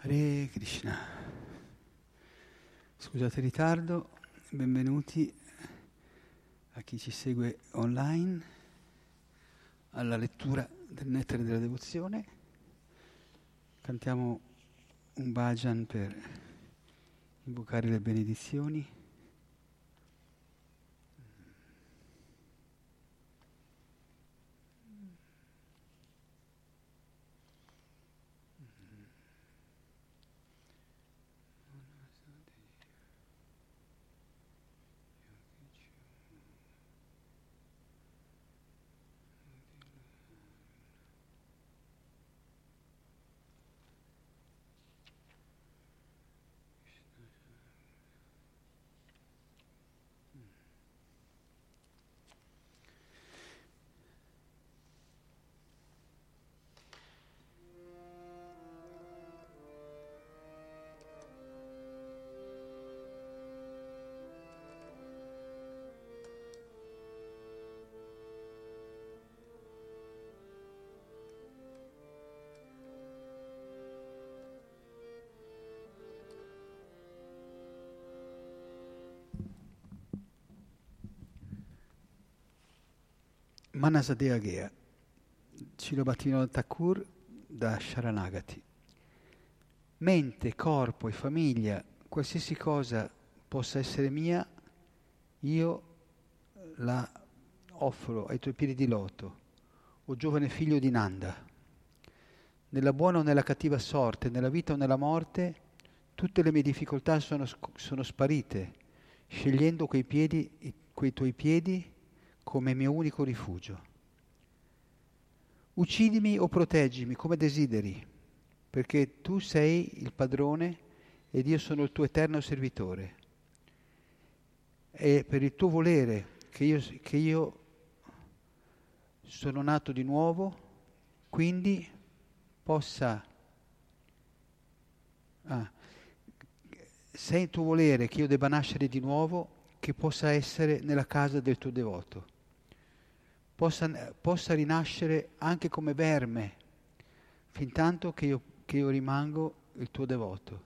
Hare Krishna. Scusate il ritardo, benvenuti a chi ci segue online alla lettura del Nettare della Devozione. Cantiamo un bhajan per invocare le benedizioni. Manasudeva Gea, Srila Bhaktivinoda Thakura da Sharanagati. Mente, corpo e famiglia, qualsiasi cosa possa essere mia, io la offro ai tuoi piedi di loto, o giovane figlio di Nanda. Nella buona o nella cattiva sorte, nella vita o nella morte, tutte le mie difficoltà sono sparite, scegliendo quei tuoi piedi come mio unico rifugio. Uccidimi o proteggimi come desideri, perché tu sei il padrone ed io sono il tuo eterno servitore. È per il tuo volere che io sono nato di nuovo, quindi sei il tuo volere che io debba nascere di nuovo, che possa essere nella casa del tuo devoto. Possa rinascere anche come verme, fintanto che io rimango il tuo devoto.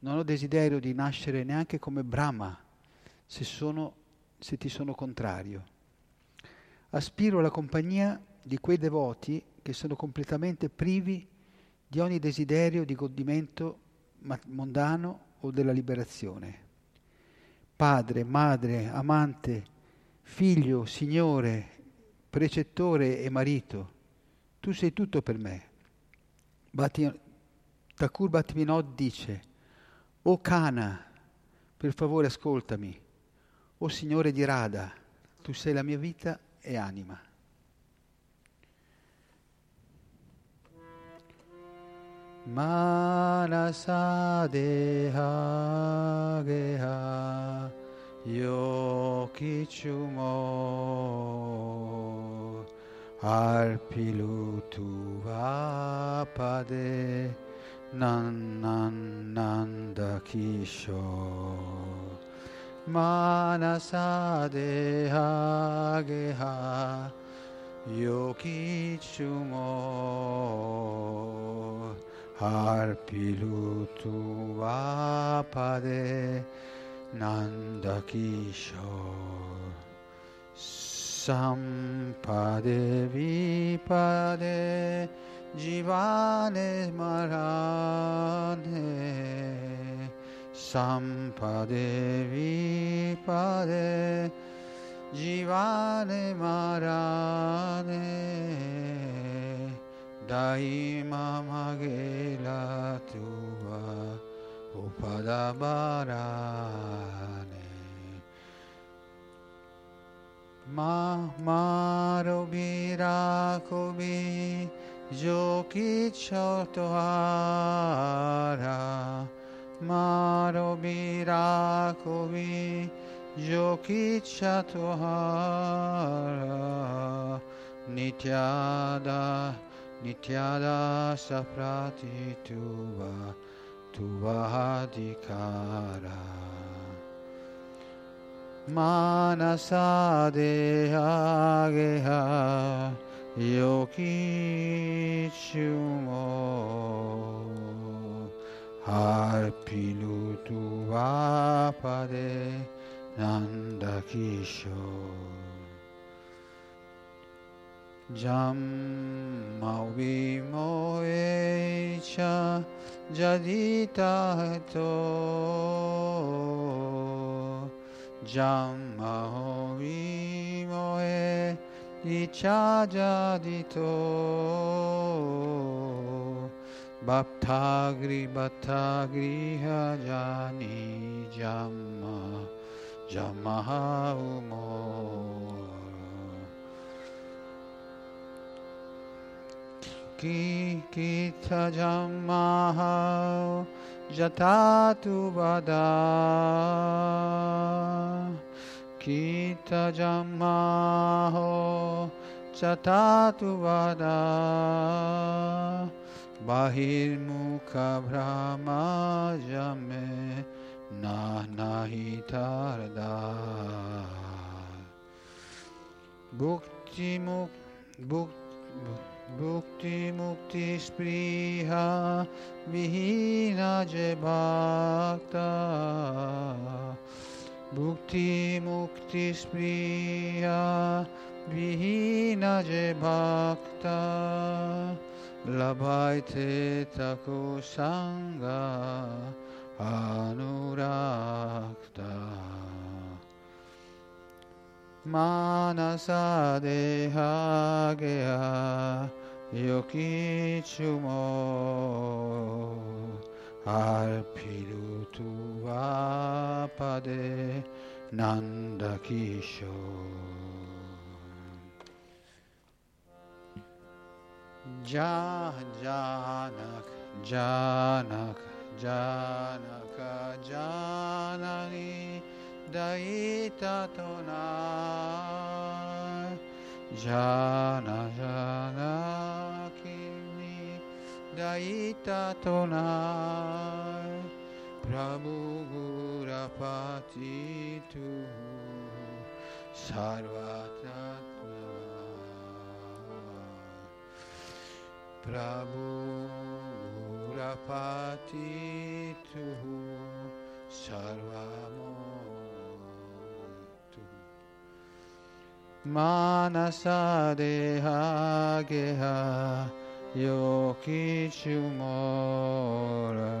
Non ho desiderio di nascere neanche come Brahma, se ti sono contrario. Aspiro alla compagnia di quei devoti che sono completamente privi di ogni desiderio di godimento mondano o della liberazione. Padre, madre, amante, figlio, signore, precettore e marito, tu sei tutto per me. Thakur Bhaktivinoda dice: o Kana, per favore ascoltami, o Signore di Radha, tu sei la mia vita e anima. Manasa deha geha yokichumo arpilutu vapade nananda kisho manasa deha geha yokichumo Arpilutu vapade nandakisho sampade vipade jivane smarane sampade vipade jivane marane Daima magela tua upadabarane ma marubira kubi jokichotohara marubira kubi jokichatohara nityada Nityada saprati tuva adhikara Manasa deha geha yokichumo harpilutu vapade nandakisho Jam Mauvimo Echa Jadita To Jam Mauvimo Echa Jadito Bhaktagri Bhaktagri Hajani Jamma Jamma Ki kita jammaha jatatu vada kita jammaho jatatu vada bahir mukha brahma jamme na nahi tarda bhukti mukti Bhukti mukti spriha vihina je bhakta Bhukti mukti spriha vihina je bhakta Labhaite tako sanga anurakta Manasa deha geha yokichumo arpilutu vapade nandakisho jah janak janak janaka janani Daita tonai Jana jana kimi Daita tonai Prabhu gura patitu Sarvatatma Prabhu gura patitu Sarvamo Manasa deha geha yokichumora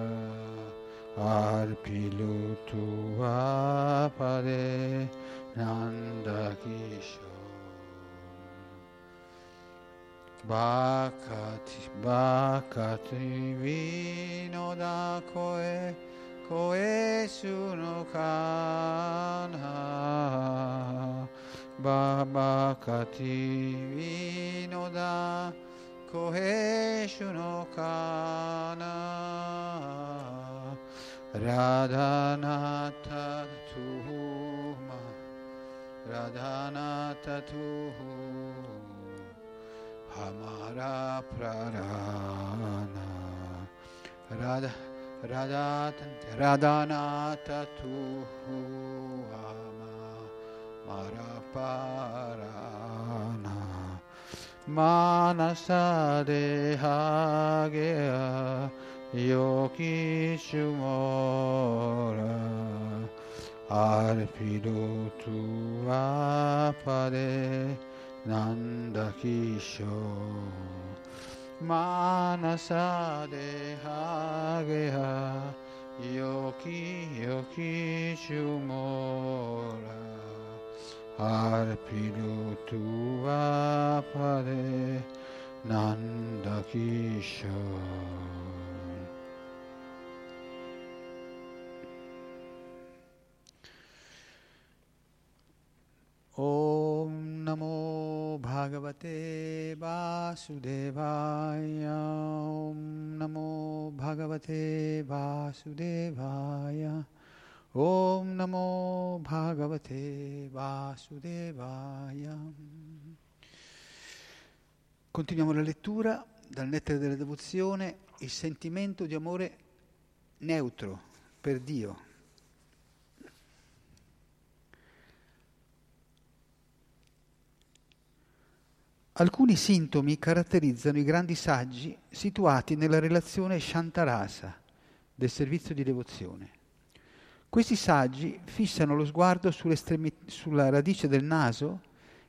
arpilutu vapade nandakisho Bhakati bhakati vinoda koe koe suno kanha Bhakati vinoda kohe shuno kana radhanata tuhu hamara prarana radhanata tuhu Maraparana Manasa deha geha yokichumora Arpilutu vapade nandakisho Manasa deha geha yokichumora Arpilutu vapade nandakisho Om namo bhagavate vasudevaya Om namo bhagavate vasudevaya Om Namo Bhagavate Vasudevaya. Continuiamo la lettura dal Nettare della Devozione, il sentimento di amore neutro per Dio. Alcuni sintomi caratterizzano i grandi saggi situati nella relazione Shantarasa del servizio di devozione. Questi saggi fissano lo sguardo sulla radice del naso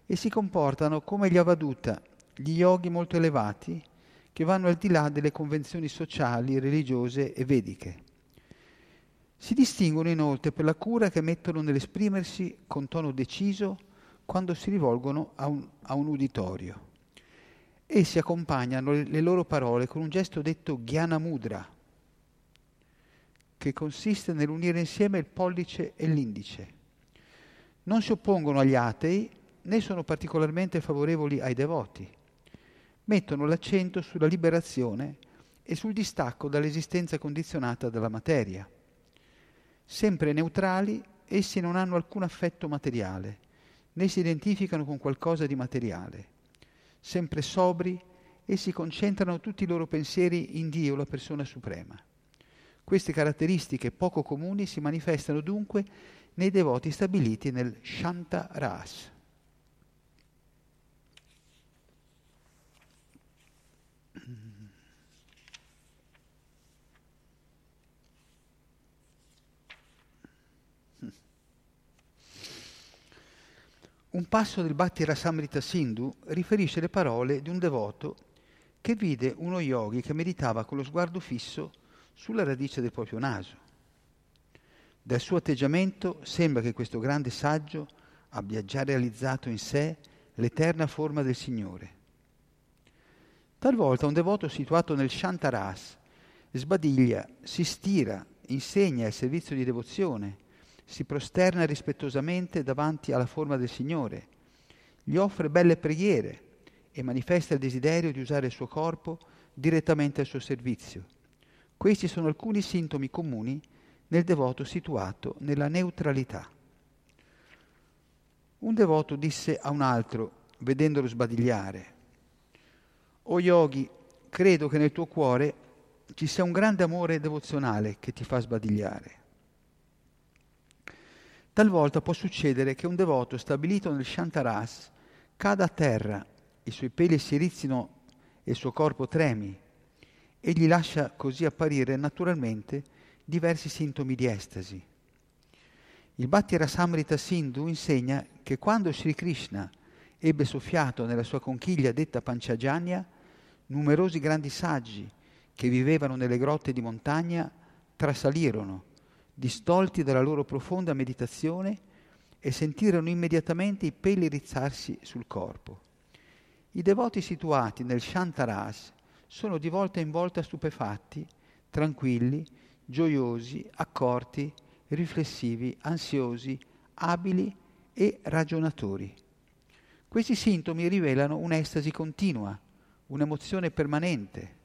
e si comportano come gli avaduta, gli yogi molto elevati, che vanno al di là delle convenzioni sociali, religiose e vediche. Si distinguono inoltre per la cura che mettono nell'esprimersi con tono deciso quando si rivolgono a un uditorio. Essi accompagnano le loro parole con un gesto detto gyanamudra, che consiste nell'unire insieme il pollice e l'indice. Non si oppongono agli atei, né sono particolarmente favorevoli ai devoti. Mettono l'accento sulla liberazione e sul distacco dall'esistenza condizionata dalla materia. Sempre neutrali, essi non hanno alcun affetto materiale, né si identificano con qualcosa di materiale. Sempre sobri, essi concentrano tutti i loro pensieri in Dio, la persona suprema. Queste caratteristiche poco comuni si manifestano dunque nei devoti stabiliti nel Shantarasa. Un passo del Bhakti Rasamrita Sindhu riferisce le parole di un devoto che vide uno yogi che meditava con lo sguardo fisso sulla radice del proprio naso. Dal suo atteggiamento sembra che questo grande saggio abbia già realizzato in sé l'eterna forma del Signore. Talvolta un devoto situato nel Shantarasa sbadiglia, si stira, insegna il servizio di devozione, si prosterna rispettosamente davanti alla forma del Signore, gli offre belle preghiere e manifesta il desiderio di usare il suo corpo direttamente al suo servizio. Questi sono alcuni sintomi comuni nel devoto situato nella neutralità. Un devoto disse a un altro, vedendolo sbadigliare, «O yogi, credo che nel tuo cuore ci sia un grande amore devozionale che ti fa sbadigliare». Talvolta può succedere che un devoto stabilito nel Shantarasa cada a terra, i suoi peli si rizzino e il suo corpo tremi, e gli lascia così apparire naturalmente diversi sintomi di estasi. Il Bhakti Rasamrita Sindhu insegna che quando Sri Krishna ebbe soffiato nella sua conchiglia detta Panchajanya, numerosi grandi saggi che vivevano nelle grotte di montagna trasalirono, distolti dalla loro profonda meditazione, e sentirono immediatamente i peli rizzarsi sul corpo. I devoti situati nel Shantarasa sono di volta in volta stupefatti, tranquilli, gioiosi, accorti, riflessivi, ansiosi, abili e ragionatori. Questi sintomi rivelano un'estasi continua, un'emozione permanente.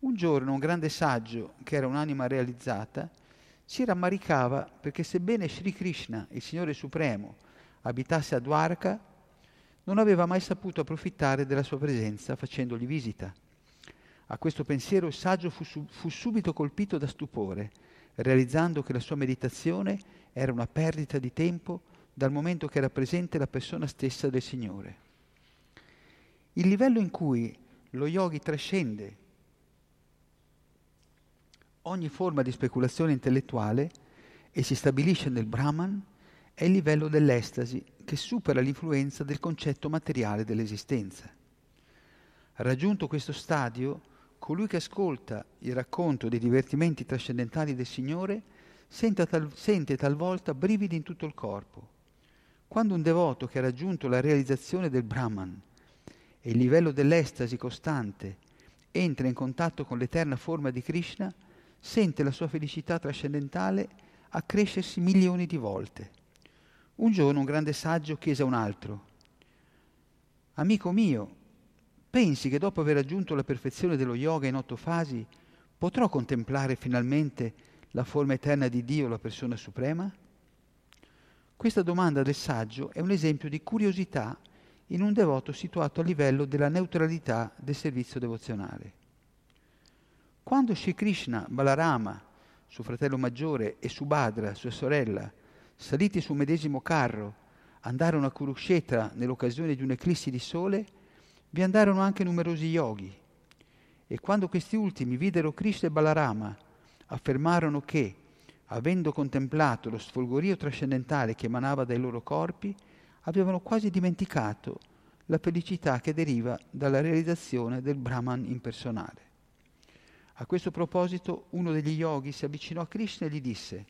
Un giorno un grande saggio, che era un'anima realizzata, si rammaricava perché, sebbene Sri Krishna, il Signore Supremo, abitasse a Dwarka, non aveva mai saputo approfittare della sua presenza facendogli visita. A questo pensiero il saggio fu subito colpito da stupore, realizzando che la sua meditazione era una perdita di tempo dal momento che era presente la persona stessa del Signore. Il livello in cui lo yogi trascende ogni forma di speculazione intellettuale e si stabilisce nel Brahman è il livello dell'estasi che supera l'influenza del concetto materiale dell'esistenza. Raggiunto questo stadio, colui che ascolta il racconto dei divertimenti trascendentali del Signore sente talvolta brividi in tutto il corpo. Quando un devoto che ha raggiunto la realizzazione del Brahman e il livello dell'estasi costante entra in contatto con l'eterna forma di Krishna, sente la sua felicità trascendentale accrescersi milioni di volte. Un giorno un grande saggio chiese a un altro: «Amico mio, pensi che dopo aver raggiunto la perfezione dello yoga in 8 fasi potrò contemplare finalmente la forma eterna di Dio, la persona suprema?» Questa domanda del saggio è un esempio di curiosità in un devoto situato a livello della neutralità del servizio devozionale. Quando Sri Krishna, Balarama, suo fratello maggiore, e Subhadra, sua sorella, saliti sul medesimo carro, andarono a Kurukshetra nell'occasione di un'eclissi di sole, vi andarono anche numerosi yogi, e quando questi ultimi videro Krishna e Balarama, affermarono che, avendo contemplato lo sfolgorio trascendentale che emanava dai loro corpi, avevano quasi dimenticato la felicità che deriva dalla realizzazione del Brahman impersonale. A questo proposito uno degli yogi si avvicinò a Krishna e gli disse: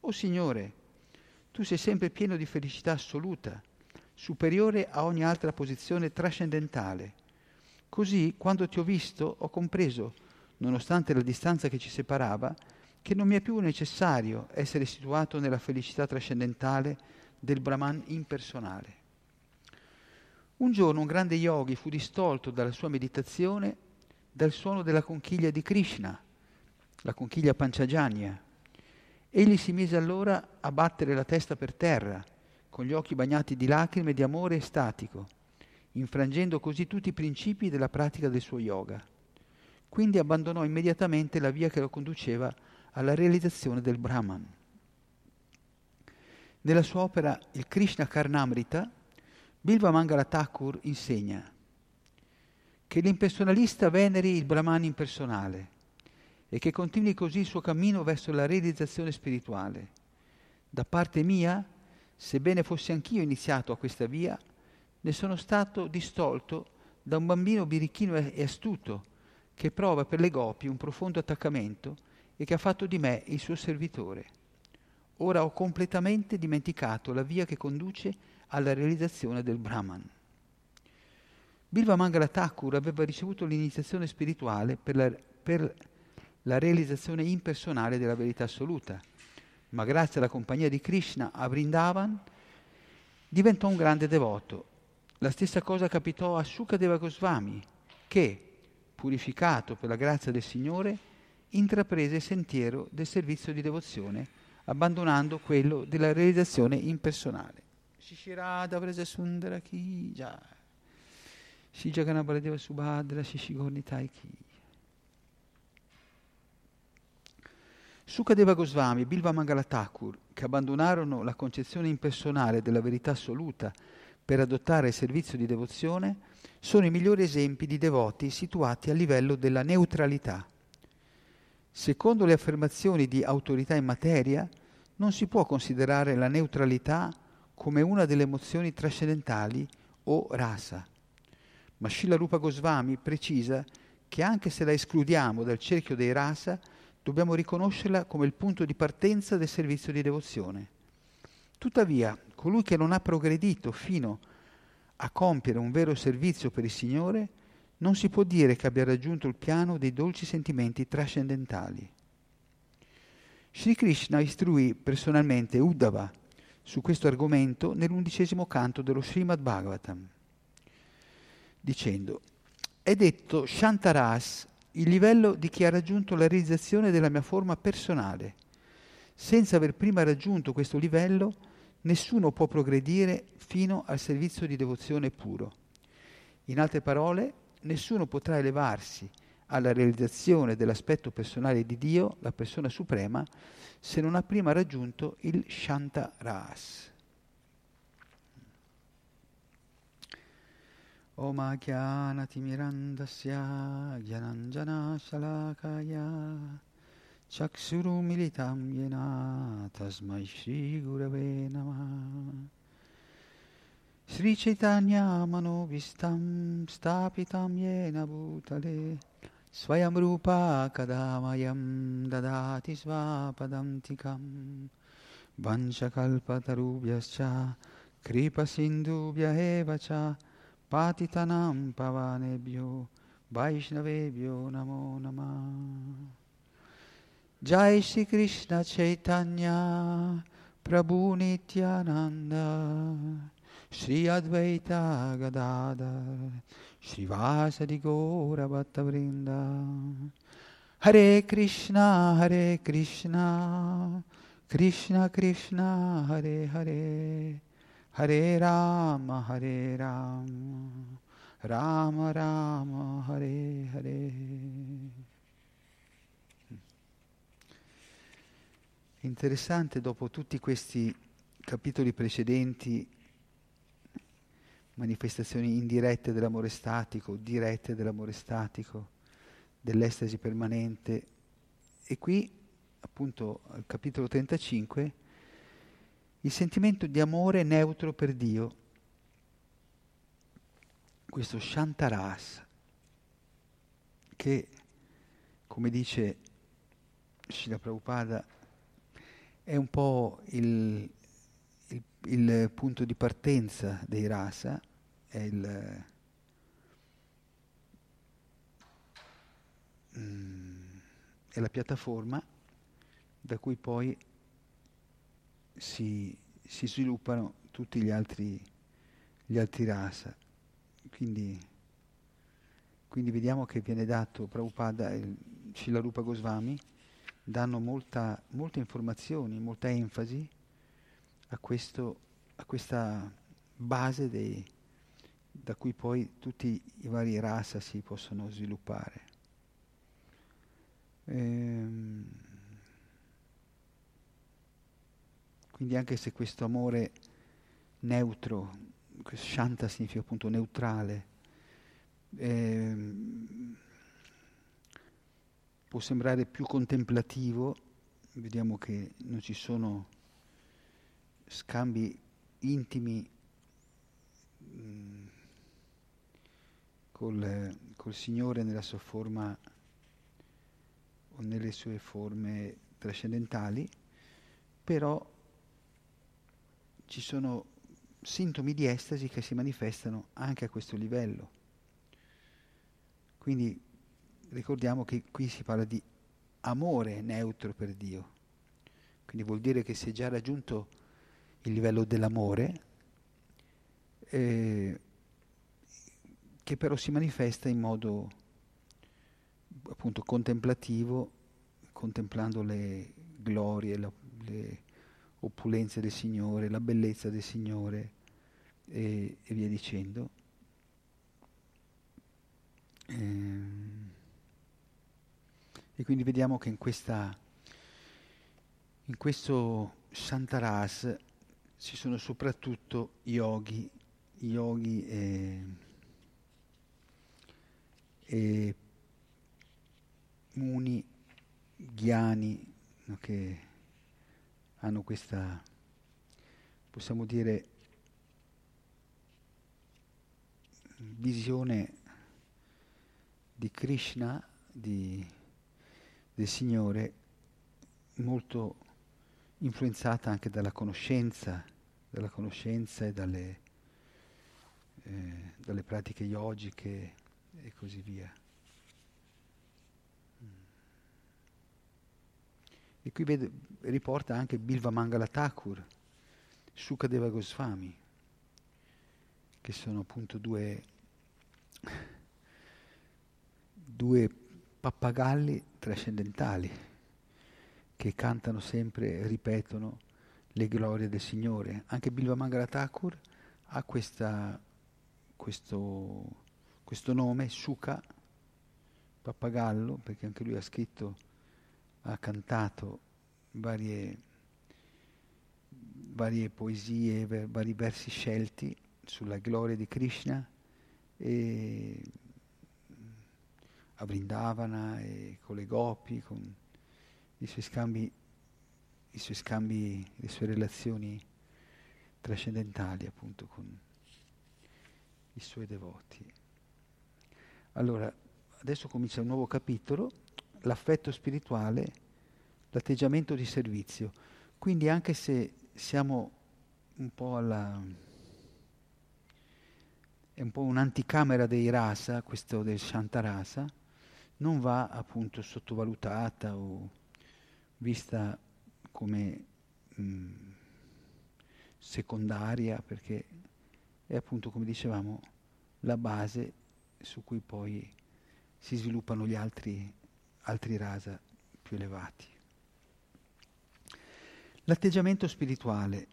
«O Signore, tu sei sempre pieno di felicità assoluta, superiore a ogni altra posizione trascendentale. Così, quando ti ho visto, ho compreso, nonostante la distanza che ci separava, che non mi è più necessario essere situato nella felicità trascendentale del Brahman impersonale». Un giorno un grande yogi fu distolto dalla sua meditazione dal suono della conchiglia di Krishna, la conchiglia Panchajanya. Egli si mise allora a battere la testa per terra, con gli occhi bagnati di lacrime di amore estatico, infrangendo così tutti i principi della pratica del suo yoga. Quindi abbandonò immediatamente la via che lo conduceva alla realizzazione del Brahman. Nella sua opera il Krishna Karnamrita, Bilvamangala Thakura insegna che l'impersonalista veneri il Brahman impersonale e che continui così il suo cammino verso la realizzazione spirituale. Da parte mia, sebbene fossi anch'io iniziato a questa via, ne sono stato distolto da un bambino birichino e astuto che prova per le gopi un profondo attaccamento e che ha fatto di me il suo servitore. Ora ho completamente dimenticato la via che conduce alla realizzazione del Brahman. Bilvamangala Thakura aveva ricevuto l'iniziazione spirituale per la realizzazione impersonale della verità assoluta, ma grazie alla compagnia di Krishna a Vrindavan diventò un grande devoto. La stessa cosa capitò a Sukadeva Gosvami, che, purificato per la grazia del Signore, intraprese il sentiero del servizio di devozione, abbandonando quello della realizzazione impersonale. Shishirada Vrasa Sundara Ki Jai, Shijagana Baladeva Subhadra Shishigornitai Ki. Sukadeva Gosvami e Bilvamangala Thakura, che abbandonarono la concezione impersonale della verità assoluta per adottare il servizio di devozione, sono i migliori esempi di devoti situati a livello della neutralità. Secondo le affermazioni di autorità in materia, non si può considerare la neutralità come una delle emozioni trascendentali o rasa. Ma Srila Rupa Goswami precisa che anche se la escludiamo dal cerchio dei rasa, dobbiamo riconoscerla come il punto di partenza del servizio di devozione. Tuttavia, colui che non ha progredito fino a compiere un vero servizio per il Signore, non si può dire che abbia raggiunto il piano dei dolci sentimenti trascendentali. Sri Krishna istruì personalmente Uddhava su questo argomento nell'11° canto dello Srimad Bhagavatam, dicendo: «È detto Shantarasa, il livello di chi ha raggiunto la realizzazione della mia forma personale. Senza aver prima raggiunto questo livello, nessuno può progredire fino al servizio di devozione puro. In altre parole, nessuno potrà elevarsi alla realizzazione dell'aspetto personale di Dio, la persona suprema, se non ha prima raggiunto il Shantarasa. Oma Gyanati Mirandasya Gyananjana Shalakaya Chakshuru Militam Yena Tasmai Shri Gurave Namah Sri Chaitanya Manovistam Stapitam Yena Bhutale Svayam Rupa Kadamayam Dadati Svapadamtikam Vanchakalpatarubhyascha Kripa Sindubhya Evacha Patitanam pavanebhyo vaishnavebhyo namo namah. Jai Shri Krishna Chaitanya Prabhu Nityananda Shri Advaita Gadadhar Shri Vasadi Gora Bhattavrinda. Hare Krishna Hare Krishna Krishna Krishna Hare Hare Hare Rama, Hare Rama, Rama Rama, Hare Hare. Interessante, dopo tutti questi capitoli precedenti, manifestazioni indirette dell'amore statico, dirette dell'amore statico, dell'estasi permanente. E qui, appunto, al capitolo 35, il sentimento di amore neutro per Dio, questo Shantarasa, che, come dice Srila Prabhupada, è un po' il punto di partenza dei rasa, è è la piattaforma da cui poi si sviluppano tutti gli altri rasa. Quindi vediamo che viene dato, Prabhupada e Srila Rupa Goswami danno molte informazioni, molta enfasi a questa base da cui poi tutti i vari rasa si possono sviluppare. Quindi anche se questo amore neutro, Shanta significa appunto neutrale, può sembrare più contemplativo, vediamo che non ci sono scambi intimi col Signore nella sua forma o nelle sue forme trascendentali, però ci sono sintomi di estasi che si manifestano anche a questo livello. Quindi ricordiamo che qui si parla di amore neutro per Dio, quindi vuol dire che si è già raggiunto il livello dell'amore, che però si manifesta in modo appunto contemplativo, contemplando le glorie, le opulenze del Signore, la bellezza del Signore e via dicendo. E quindi vediamo che in questo Shantarasa ci sono soprattutto yogi e muni, ghiani, che hanno questa, possiamo dire, visione di Krishna, del Signore, molto influenzata anche dalla conoscenza e dalle pratiche yogiche e così via. E qui riporta anche Bilvamangala Thakura, Sukadeva Gosvami, che sono appunto due pappagalli trascendentali che cantano sempre, ripetono le glorie del Signore. Anche Bilvamangala Thakura ha questo nome, Shuka, pappagallo, perché anche lui ha cantato varie poesie, vari versi scelti sulla gloria di Krishna e a Vrindavana e con le gopi, con i suoi scambi, le sue relazioni trascendentali appunto con i suoi devoti. Allora, adesso comincia un nuovo capitolo, l'affetto spirituale, l'atteggiamento di servizio. Quindi anche se siamo un po' è un po' un'anticamera dei rasa, questo del Shantarasa, non va appunto sottovalutata o vista come secondaria, perché è appunto, come dicevamo, la base su cui poi si sviluppano gli altri rasa più elevati. L'affetto spirituale,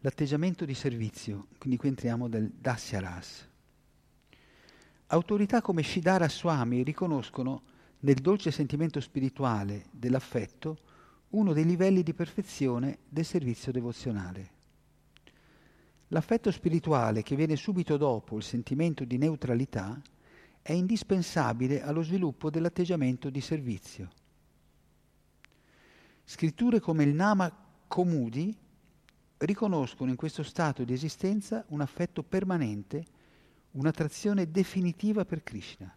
l'atteggiamento di servizio, quindi qui entriamo nel Dasya Rasa. Autorità come Shridhara Swami riconoscono nel dolce sentimento spirituale dell'affetto uno dei livelli di perfezione del servizio devozionale. L'affetto spirituale, che viene subito dopo il sentimento di neutralità, è indispensabile allo sviluppo dell'atteggiamento di servizio. Scritture come il Nama Komudi riconoscono in questo stato di esistenza un affetto permanente, un'attrazione definitiva per Krishna.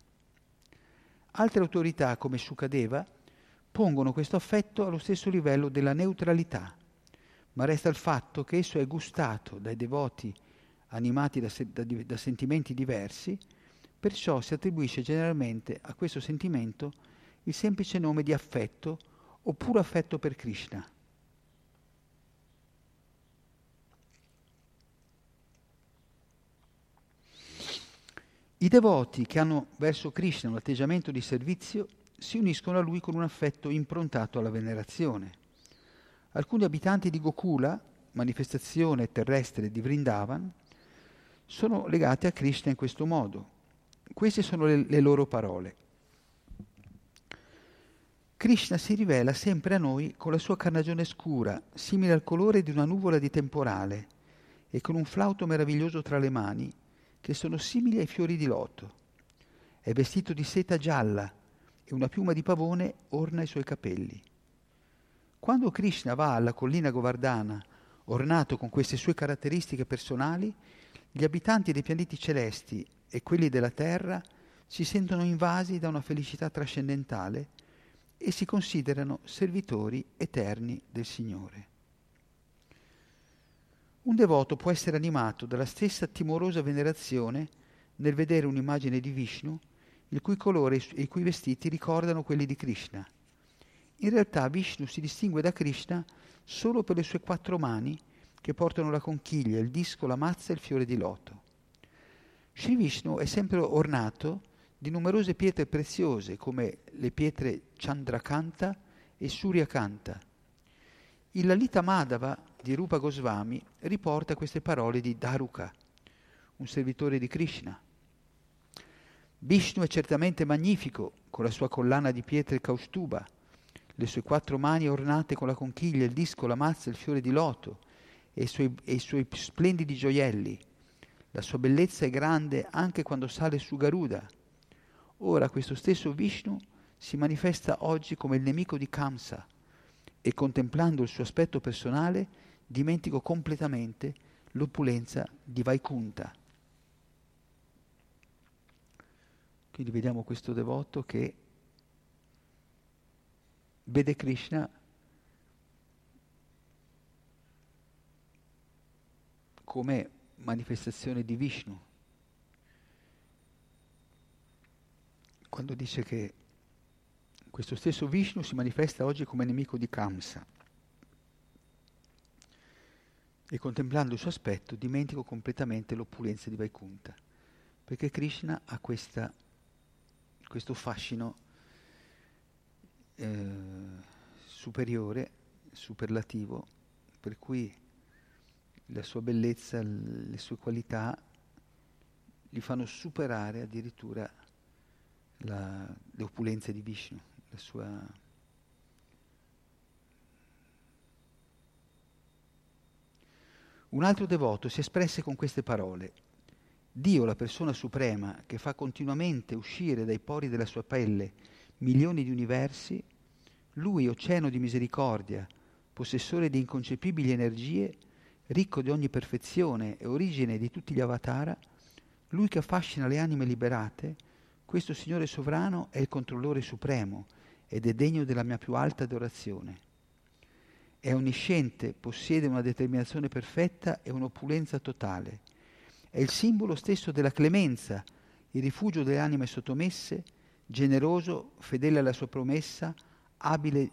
Altre autorità, come Sukadeva, pongono questo affetto allo stesso livello della neutralità, ma resta il fatto che esso è gustato dai devoti animati da sentimenti diversi, perciò si attribuisce generalmente a questo sentimento il semplice nome di affetto o puro affetto per Krishna. I devoti che hanno verso Krishna un atteggiamento di servizio si uniscono a lui con un affetto improntato alla venerazione. Alcuni abitanti di Gokula, manifestazione terrestre di Vrindavan, sono legati a Krishna in questo modo. Queste sono le loro parole. Krishna si rivela sempre a noi con la sua carnagione scura, simile al colore di una nuvola di temporale, e con un flauto meraviglioso tra le mani, che sono simili ai fiori di loto. È vestito di seta gialla e una piuma di pavone orna i suoi capelli. Quando Krishna va alla collina Govardhana, ornato con queste sue caratteristiche personali, gli abitanti dei pianeti celesti e quelli della terra si sentono invasi da una felicità trascendentale e si considerano servitori eterni del Signore. Un devoto può essere animato dalla stessa timorosa venerazione nel vedere un'immagine di Vishnu, il cui colore e i cui vestiti ricordano quelli di Krishna. In realtà Vishnu si distingue da Krishna solo per le sue quattro mani, che portano la conchiglia, il disco, la mazza e il fiore di loto. Sri Vishnu è sempre ornato di numerose pietre preziose, come le pietre Chandrakanta e Suryakanta. Il Lalita Madhava di Rupa Goswami riporta queste parole di Dharuka, un servitore di Krishna. Vishnu è certamente magnifico, con la sua collana di pietre Kaustuba, le sue quattro mani ornate con la conchiglia, il disco, la mazza, il fiore di loto e i suoi splendidi gioielli. La sua bellezza è grande anche quando sale su Garuda. Ora questo stesso Vishnu si manifesta oggi come il nemico di Kamsa e, contemplando il suo aspetto personale, dimentico completamente l'opulenza di Vaikunta. Quindi vediamo questo devoto che vede Krishna come manifestazione di Vishnu. Quando dice che questo stesso Vishnu si manifesta oggi come nemico di Kamsa e, contemplando il suo aspetto, dimentico completamente l'opulenza di Vaikunta, perché Krishna ha questo fascino superiore, superlativo, per cui la sua bellezza, le sue qualità gli fanno superare addirittura le opulenze di Vishnu, la sua Un altro devoto si espresse con queste parole: Dio, la persona suprema, che fa continuamente uscire dai pori della sua pelle milioni di universi, lui, oceano di misericordia, possessore di inconcepibili energie, ricco di ogni perfezione e origine di tutti gli avatara, lui che affascina le anime liberate, questo Signore sovrano è il controllore supremo ed è degno della mia più alta adorazione. È onnisciente, possiede una determinazione perfetta e un'opulenza totale. È il simbolo stesso della clemenza, il rifugio delle anime sottomesse, generoso, fedele alla sua promessa, abile,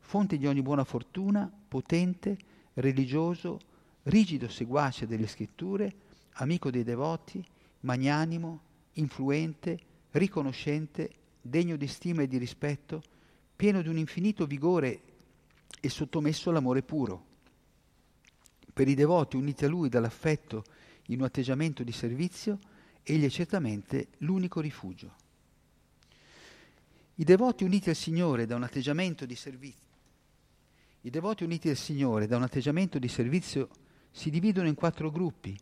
fonte di ogni buona fortuna, potente, religioso, rigido seguace delle scritture, amico dei devoti, magnanimo, influente, riconoscente, degno di stima e di rispetto, pieno di un infinito vigore e sottomesso all'amore puro. Per i devoti uniti a lui dall'affetto in un atteggiamento di servizio, egli è certamente l'unico rifugio. I devoti uniti al Signore da un atteggiamento di servizio I devoti uniti al Signore da un atteggiamento di servizio si dividono in quattro gruppi: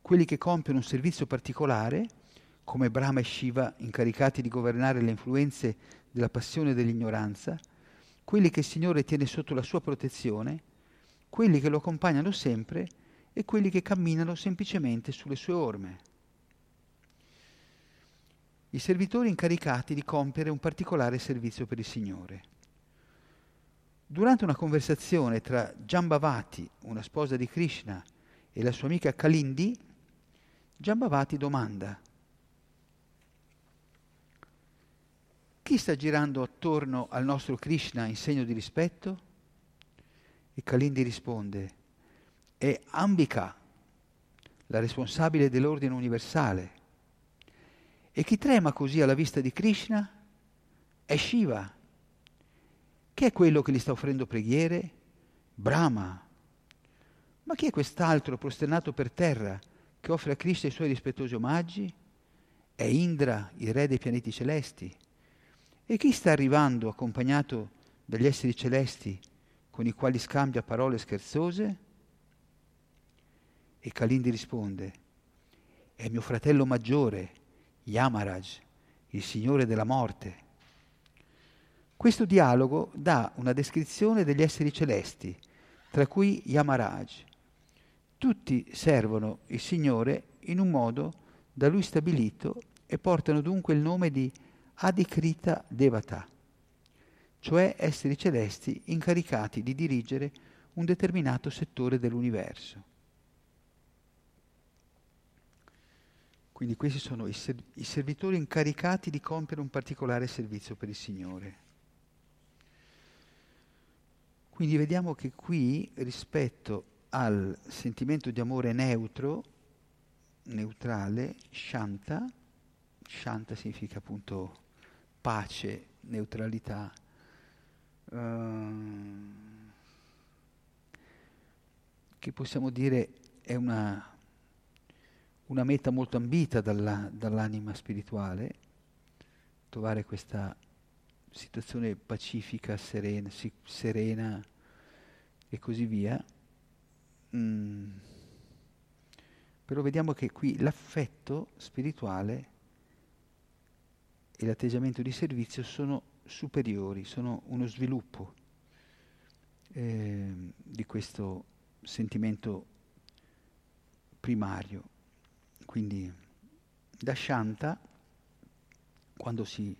quelli che compiono un servizio particolare, come Brahma e Shiva incaricati di governare le influenze della passione e dell'ignoranza, quelli che il Signore tiene sotto la sua protezione, quelli che lo accompagnano sempre e quelli che camminano semplicemente sulle sue orme. I servitori incaricati di compiere un particolare servizio per il Signore. Durante una conversazione tra Jambavati, una sposa di Krishna, e la sua amica Kalindi, Jambavati domanda: chi sta girando attorno al nostro Krishna in segno di rispetto? E Kalindi risponde: è Ambika, la responsabile dell'ordine universale. E chi trema così alla vista di Krishna è Shiva, che è quello che gli sta offrendo preghiere? Brahma. Ma chi è quest'altro prosternato per terra che offre a Krishna i suoi rispettosi omaggi? È Indra, il re dei pianeti celesti. E chi sta arrivando accompagnato dagli esseri celesti con i quali scambia parole scherzose? E Kalindi risponde: è mio fratello maggiore, Yamaraj, il signore della morte. Questo dialogo dà una descrizione degli esseri celesti, tra cui Yamaraj. Tutti servono il Signore in un modo da Lui stabilito e portano dunque il nome di Adhikrita Devata, cioè esseri celesti incaricati di dirigere un determinato settore dell'universo. Quindi questi sono i servitori incaricati di compiere un particolare servizio per il Signore. Quindi vediamo che qui, rispetto al sentimento di amore neutrale, Shanta significa appunto pace, neutralità. Che possiamo dire è una meta molto ambita dall'anima spirituale, trovare questa situazione pacifica, serena e così via. Però vediamo che qui l'affetto spirituale e l'atteggiamento di servizio sono superiori, sono uno sviluppo di questo sentimento primario. Quindi da Shanta, quando si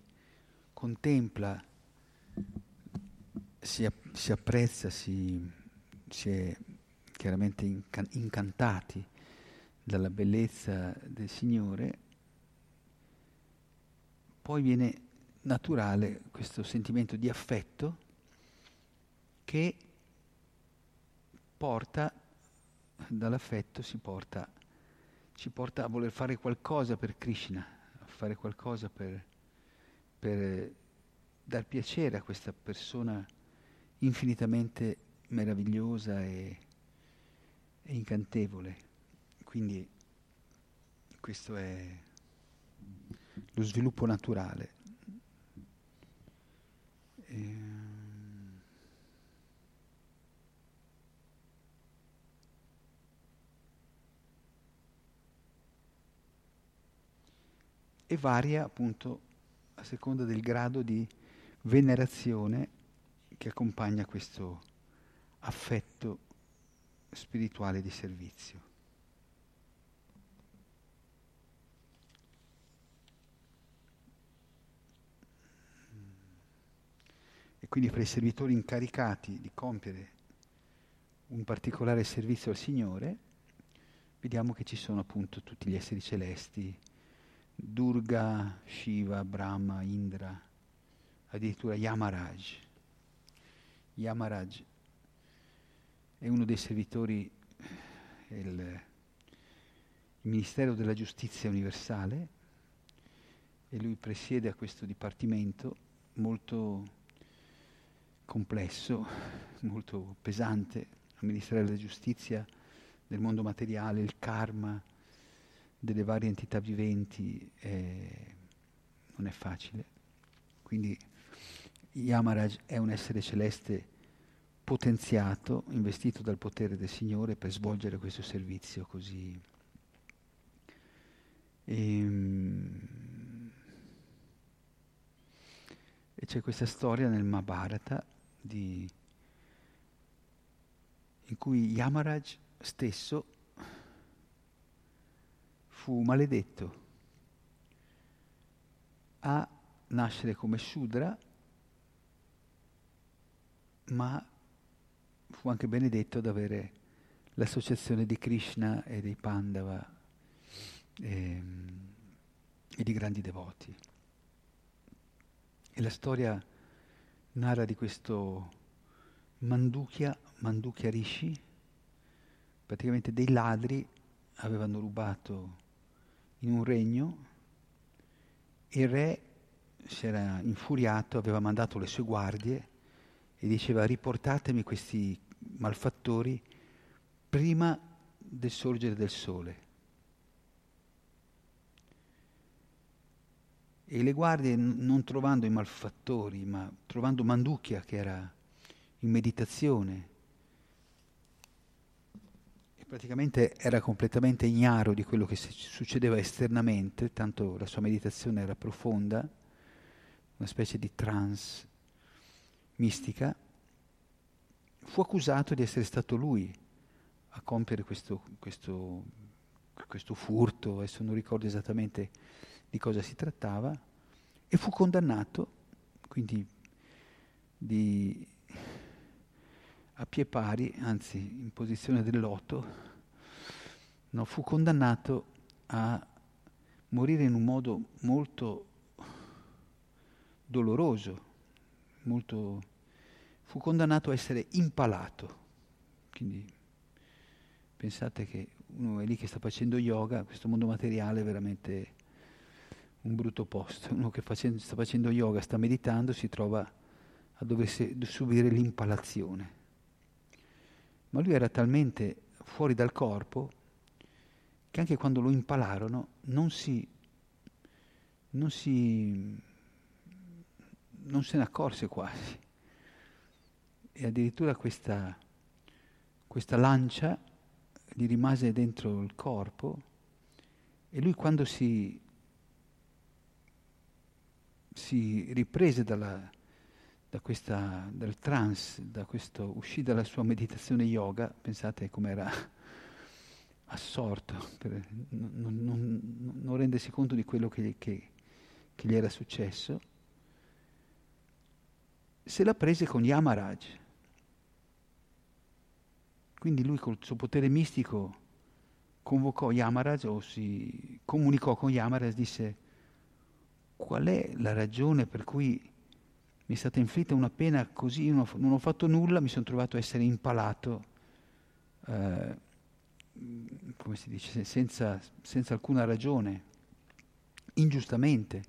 contempla, si apprezza, si è chiaramente incantati dalla bellezza del Signore, poi viene naturale questo sentimento di affetto che ci porta a voler fare qualcosa per Krishna, a fare qualcosa per dar piacere a questa persona infinitamente meravigliosa e incantevole. Quindi questo è lo sviluppo naturale. E varia appunto a seconda del grado di venerazione che accompagna questo affetto spirituale di servizio. E quindi fra i servitori incaricati di compiere un particolare servizio al Signore, vediamo che ci sono appunto tutti gli esseri celesti, Durga, Shiva, Brahma, Indra, addirittura Yamaraj. Yamaraj è uno dei servitori, il Ministero della Giustizia Universale, e lui presiede a questo dipartimento molto complesso, molto pesante, amministrare la giustizia del mondo materiale, il karma delle varie entità viventi, non è facile. Quindi Yamaraj è un essere celeste potenziato, investito dal potere del Signore per svolgere questo servizio così. E c'è questa storia nel Mahabharata in cui Yamaraj stesso fu maledetto a nascere come Shudra, ma fu anche benedetto ad avere l'associazione di Krishna e dei Pandava e di grandi devoti. E la storia narra di questo Mandukya Rishi, praticamente dei ladri avevano rubato in un regno, il re si era infuriato, aveva mandato le sue guardie e diceva: riportatemi questi malfattori prima del sorgere del sole. E le guardie, non trovando i malfattori, ma trovando Mandukya che era in meditazione, e praticamente era completamente ignaro di quello che succedeva esternamente, tanto la sua meditazione era profonda, una specie di trance mistica, fu accusato di essere stato lui a compiere questo furto, adesso non ricordo esattamente di cosa si trattava, e fu condannato, quindi a pie pari, anzi in posizione del loto, fu condannato a morire in un modo molto doloroso, fu condannato a essere impalato. Quindi pensate che uno è lì che sta facendo yoga, questo mondo materiale è veramente un brutto posto, uno che sta facendo yoga, sta meditando, si trova a dover subire l'impalazione. Ma lui era talmente fuori dal corpo che anche quando lo impalarono non se ne accorse quasi. E addirittura questa lancia gli rimase dentro il corpo, e lui quando si riprese dal trance, uscì dalla sua meditazione yoga, pensate com'era assorto, per non rendersi conto di quello che gli era successo, se la prese con Yamaraj. Quindi lui col suo potere mistico convocò Yamaraj, o si comunicò con Yamaraj, disse: qual è la ragione per cui mi è stata inflitta una pena così? Io non ho fatto nulla, mi sono trovato a essere impalato, come si dice, senza alcuna ragione, ingiustamente.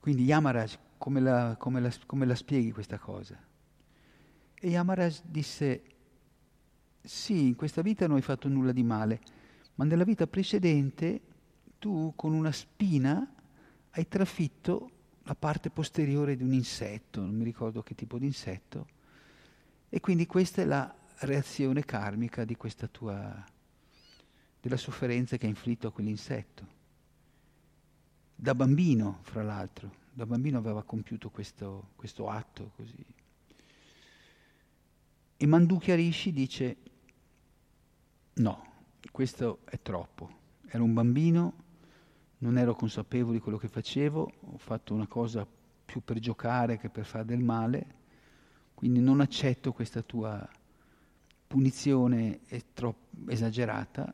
Quindi Yamaraj, come la spieghi questa cosa? E Yamaraj disse: sì, in questa vita non hai fatto nulla di male, ma nella vita precedente tu con una spina hai trafitto la parte posteriore di un insetto, non mi ricordo che tipo di insetto, e quindi questa è la reazione karmica di questa della sofferenza che hai inflitto a quell'insetto. Da bambino, fra l'altro, da bambino aveva compiuto questo atto così. E Mandukya Rishi dice: no, questo è troppo, era un bambino, non ero consapevole di quello che facevo, ho fatto una cosa più per giocare che per fare del male, quindi non accetto questa tua punizione, è troppo esagerata,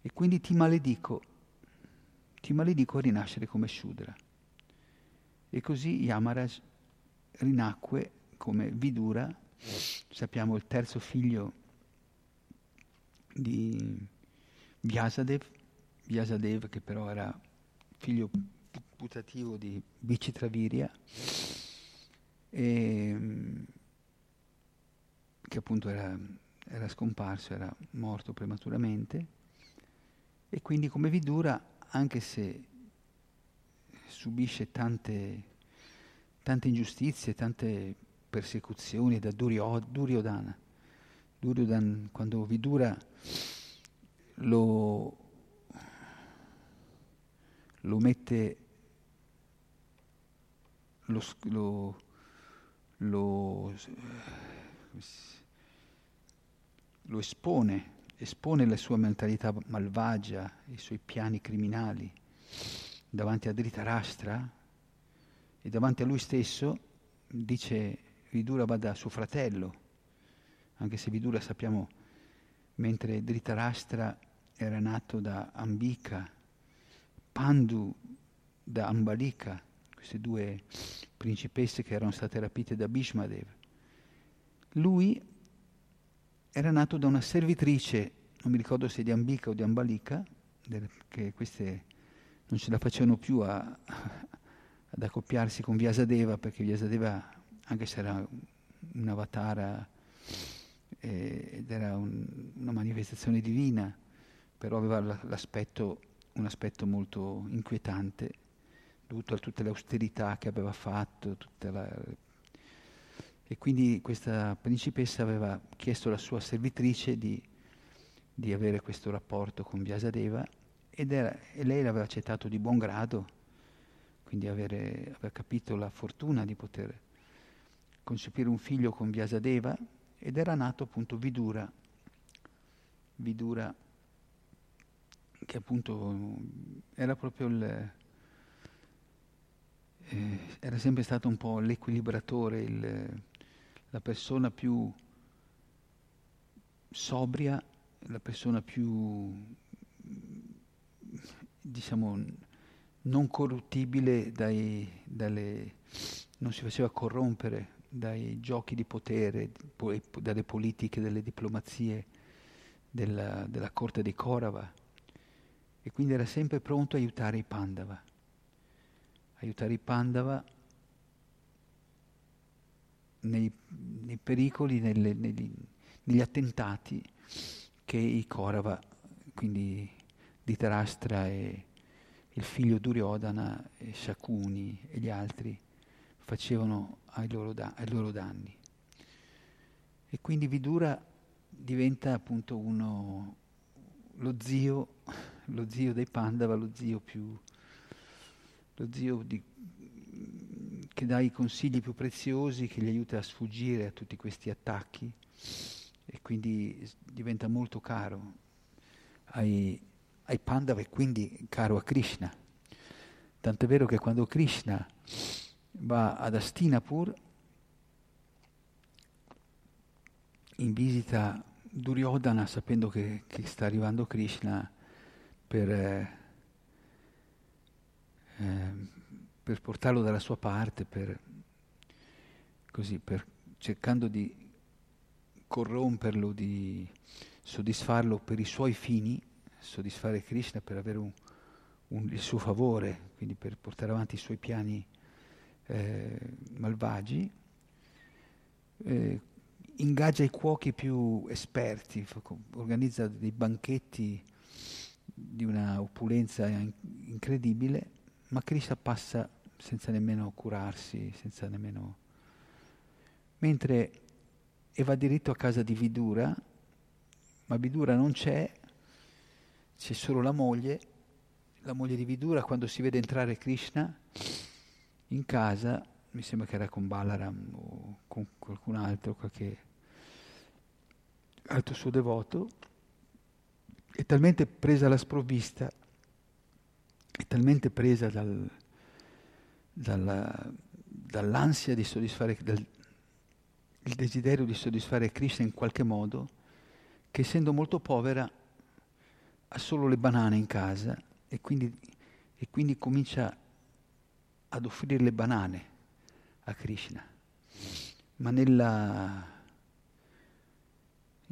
e quindi ti maledico a rinascere come Shudra. E così Yamaraj rinacque come Vidura, sappiamo il terzo figlio di Vyasadev, che però era figlio putativo di Bicitravirya, che appunto era scomparso, era morto prematuramente, e quindi come Vidura, anche se subisce tante ingiustizie, tante persecuzioni da Duryodhana. Duryodhana, quando Vidura lo espone la sua mentalità malvagia, i suoi piani criminali davanti a Dhritarashtra, e davanti a lui stesso dice Vidura va da suo fratello, anche se Vidura sappiamo, mentre Dhritarashtra era nato da Ambika, Pandu da Ambalika, queste due principesse che erano state rapite da Bhishmadeva. Lui era nato da una servitrice, non mi ricordo se di Ambika o di Ambalika, che queste non ce la facevano più ad accoppiarsi con Vyasadeva, perché Vyasadeva, anche se era un avatara ed era una manifestazione divina, però aveva un aspetto molto inquietante, dovuto a tutte le austerità che aveva fatto, e quindi questa principessa aveva chiesto alla sua servitrice di avere questo rapporto con Vyasadeva, e lei l'aveva accettato di buon grado, quindi aveva capito la fortuna di poter concepire un figlio con Vyasadeva, ed era nato appunto Vidura, che appunto era proprio era sempre stato un po' l'equilibratore, la persona più sobria, la persona più, diciamo, non corruttibile non si faceva corrompere dai giochi di potere, dalle politiche, dalle diplomazie della corte dei Kaurava, e quindi era sempre pronto a aiutare i Pandava nei pericoli, negli attentati che i Kaurava, quindi Dhritarashtra e il figlio Duryodhana e Shakuni e gli altri, facevano ai loro danni. E quindi Vidura diventa appunto lo zio dei Pandava, che dà i consigli più preziosi, che li aiuta a sfuggire a tutti questi attacchi, e quindi diventa molto caro ai Pandava, e quindi caro a Krishna. Tant'è vero che quando Krishna va ad Hastinapur in visita, Duryodhana, sapendo che sta arrivando Krishna per portarlo dalla sua parte, cercando di corromperlo, di soddisfarlo per i suoi fini, soddisfare Krishna per avere il suo favore, quindi per portare avanti i suoi piani malvagi, ingaggia i cuochi più esperti, organizza dei banchetti di una opulenza incredibile, ma Krishna passa senza nemmeno curarsi, senza nemmeno... E va diretto a casa di Vidura, ma Vidura non c'è solo la moglie di Vidura. Quando si vede entrare Krishna in casa, mi sembra che era con Balaram o con qualcun altro, qualche altro suo devoto, è talmente presa alla sprovvista, è talmente presa dall'ansia di soddisfare, il desiderio di soddisfare Krishna in qualche modo, che essendo molto povera ha solo le banane in casa, e quindi comincia ad offrire le banane a Krishna. Ma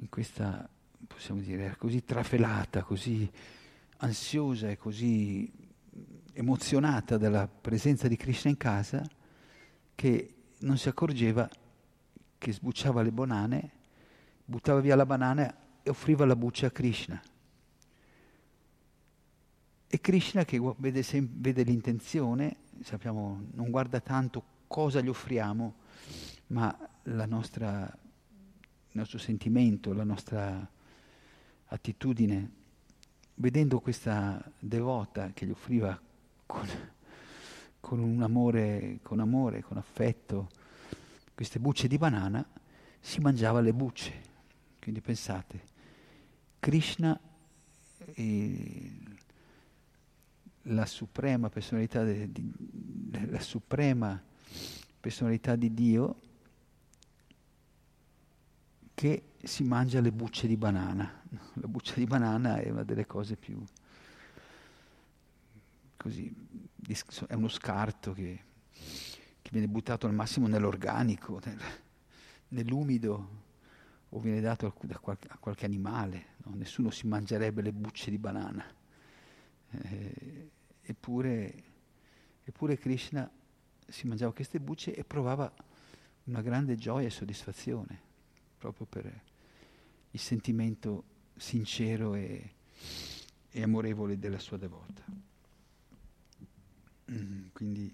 in questa, possiamo dire, così trafelata, così ansiosa e così emozionata dalla presenza di Krishna in casa, che non si accorgeva che sbucciava le banane, buttava via la banana e offriva la buccia a Krishna. E Krishna, che vede l'intenzione, sappiamo, non guarda tanto cosa gli offriamo, ma il nostro sentimento, la nostra attitudine, vedendo questa devota che gli offriva con un amore, con affetto, queste bucce di banana, si mangiava le bucce. Quindi pensate, Krishna, la suprema personalità di Dio, che si mangia le bucce di banana. La buccia di banana è una delle cose più così, è uno scarto che viene buttato al massimo nell'organico, nell'umido, o viene dato a qualche animale, no? Nessuno si mangerebbe le bucce di banana. Eppure Krishna si mangiava queste bucce e provava una grande gioia e soddisfazione, proprio per il sentimento sincero e amorevole della sua devota. Quindi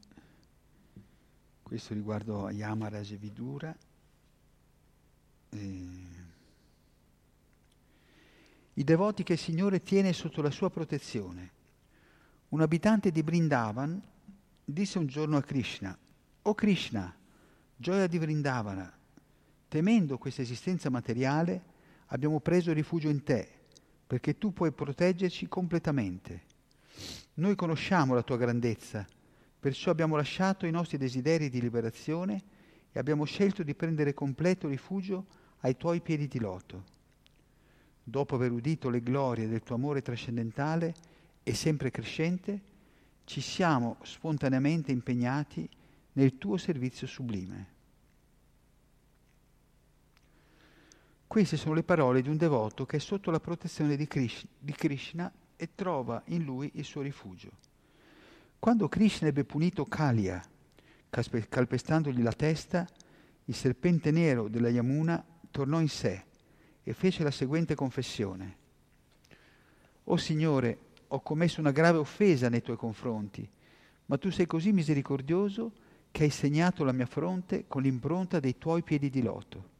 questo riguardo a Yamaraj e Vidura. I devoti che il Signore tiene sotto la sua protezione. Un abitante di Vrindavan disse un giorno a Krishna: «O Krishna, gioia di Vrindavana, temendo questa esistenza materiale abbiamo preso rifugio in te, perché tu puoi proteggerci completamente. Noi conosciamo la tua grandezza, perciò abbiamo lasciato i nostri desideri di liberazione e abbiamo scelto di prendere completo rifugio ai tuoi piedi di loto. Dopo aver udito le glorie del tuo amore trascendentale e sempre crescente, ci siamo spontaneamente impegnati nel tuo servizio sublime». Queste sono le parole di un devoto che è sotto la protezione di Krishna e trova in lui il suo rifugio. Quando Krishna ebbe punito Kaliya, calpestandogli la testa, il serpente nero della Yamuna tornò in sé e fece la seguente confessione: «O Signore, ho commesso una grave offesa nei tuoi confronti, ma tu sei così misericordioso che hai segnato la mia fronte con l'impronta dei tuoi piedi di loto».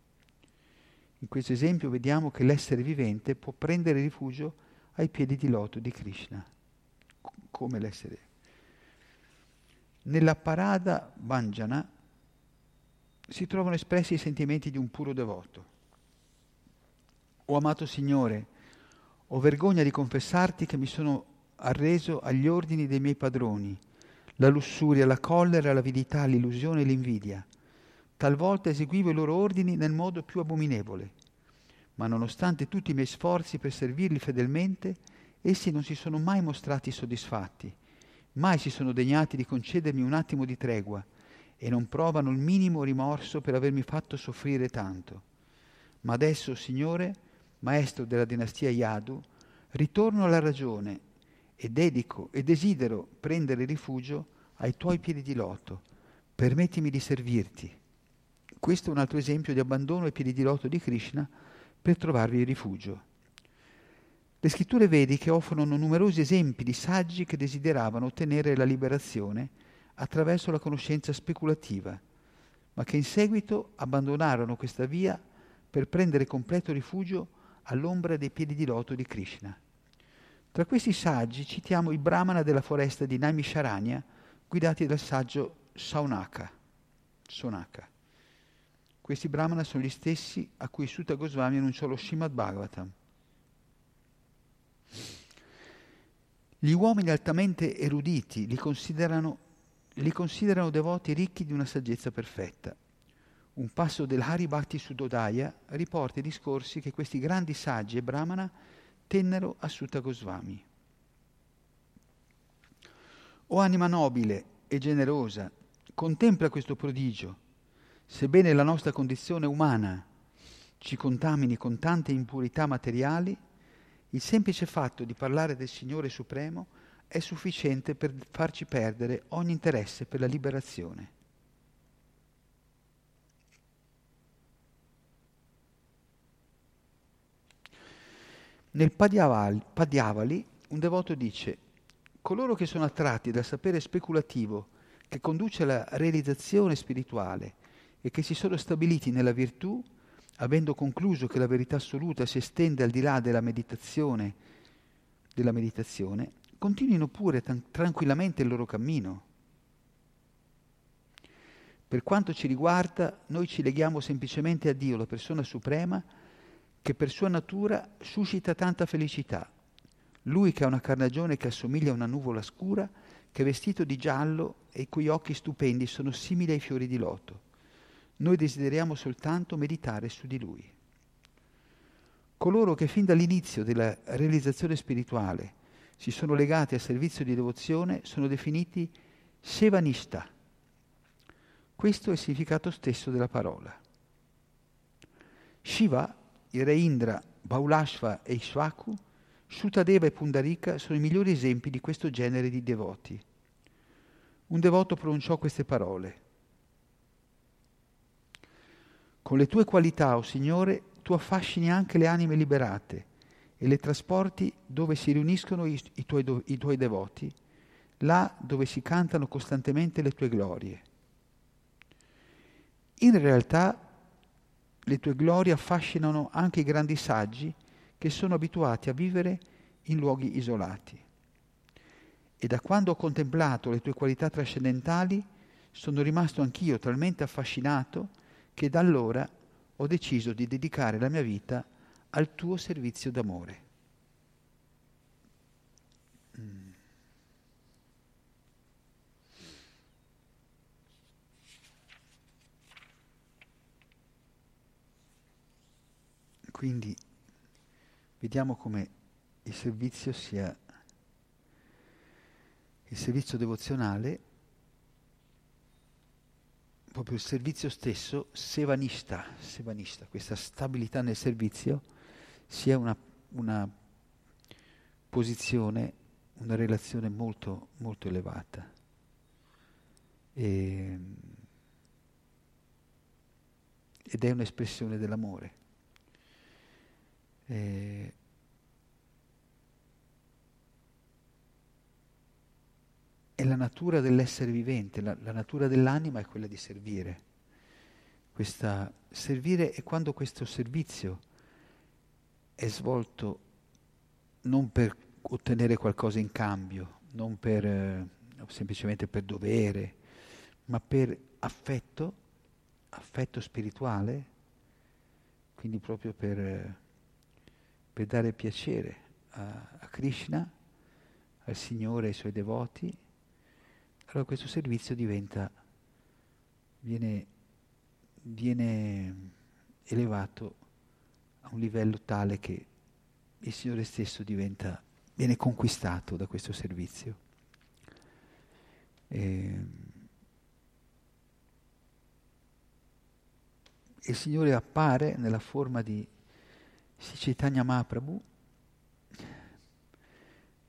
In questo esempio vediamo che l'essere vivente può prendere rifugio ai piedi di loto di Krishna, come l'essere. Nella Parada Bhanjana si trovano espressi i sentimenti di un puro devoto. «O amato Signore, ho vergogna di confessarti che mi sono arreso agli ordini dei miei padroni, la lussuria, la collera, l'avidità, l'illusione e l'invidia. Talvolta eseguivo i loro ordini nel modo più abominevole, ma nonostante tutti i miei sforzi per servirli fedelmente, essi non si sono mai mostrati soddisfatti, mai si sono degnati di concedermi un attimo di tregua e non provano il minimo rimorso per avermi fatto soffrire tanto. Ma adesso, Signore, maestro della dinastia Yadu, ritorno alla ragione e dedico e desidero prendere rifugio ai tuoi piedi di loto. Permettimi di servirti». Questo è un altro esempio di abbandono ai piedi di loto di Krishna per trovarvi rifugio. Le scritture vediche offrono numerosi esempi di saggi che desideravano ottenere la liberazione attraverso la conoscenza speculativa, ma che in seguito abbandonarono questa via per prendere completo rifugio all'ombra dei piedi di loto di Krishna. Tra questi saggi citiamo i Brahmana della foresta di Naimisharanya, guidati dal saggio Sonaka. Questi Brahmana sono gli stessi a cui Suta Goswami annunciò lo Srimad Bhagavatam. Gli uomini altamente eruditi li considerano devoti ricchi di una saggezza perfetta. Un passo del Hari Bhakti Sudodaya riporta i discorsi che questi grandi saggi e Brahmana tennero a Suta Goswami. «O anima nobile e generosa, contempla questo prodigio. Sebbene la nostra condizione umana ci contamini con tante impurità materiali, il semplice fatto di parlare del Signore Supremo è sufficiente per farci perdere ogni interesse per la liberazione». Nel Padyavali un devoto dice: «Coloro che sono attratti dal sapere speculativo che conduce alla realizzazione spirituale e che si sono stabiliti nella virtù, avendo concluso che la verità assoluta si estende al di là della meditazione, continuino pure tranquillamente il loro cammino. Per quanto ci riguarda, noi ci leghiamo semplicemente a Dio, la persona suprema, che per sua natura suscita tanta felicità. Lui che ha una carnagione che assomiglia a una nuvola scura, che è vestito di giallo e i cui occhi stupendi sono simili ai fiori di loto. Noi desideriamo soltanto meditare su di Lui. Coloro che fin dall'inizio della realizzazione spirituale si sono legati al servizio di devozione sono definiti sevanista. Questo è il significato stesso della parola. Shiva, il re Indra, Baulashva e Ishvaku, Sukadeva e Pundarika sono i migliori esempi di questo genere di devoti. Un devoto pronunciò queste parole: «Con le tue qualità, o Signore, tu affascini anche le anime liberate e le trasporti dove si riuniscono i tuoi devoti, là dove si cantano costantemente le tue glorie. In realtà le tue glorie affascinano anche i grandi saggi che sono abituati a vivere in luoghi isolati. E da quando ho contemplato le tue qualità trascendentali sono rimasto anch'io talmente affascinato che da allora ho deciso di dedicare la mia vita al tuo servizio d'amore». Quindi vediamo come il servizio devozionale, proprio il servizio stesso, sevanista, questa stabilità nel servizio, sia una posizione, una relazione molto, molto elevata. Ed è un'espressione dell'amore. È la natura dell'essere vivente, la natura dell'anima è quella di servire. Servire è quando questo servizio è svolto non per ottenere qualcosa in cambio, non per semplicemente per dovere, ma per affetto spirituale, quindi proprio per dare piacere a Krishna, al Signore e ai Suoi devoti. Allora questo servizio viene elevato a un livello tale che il Signore stesso viene conquistato da questo servizio. Il Signore appare nella forma di Sri Chaitanya Mahaprabhu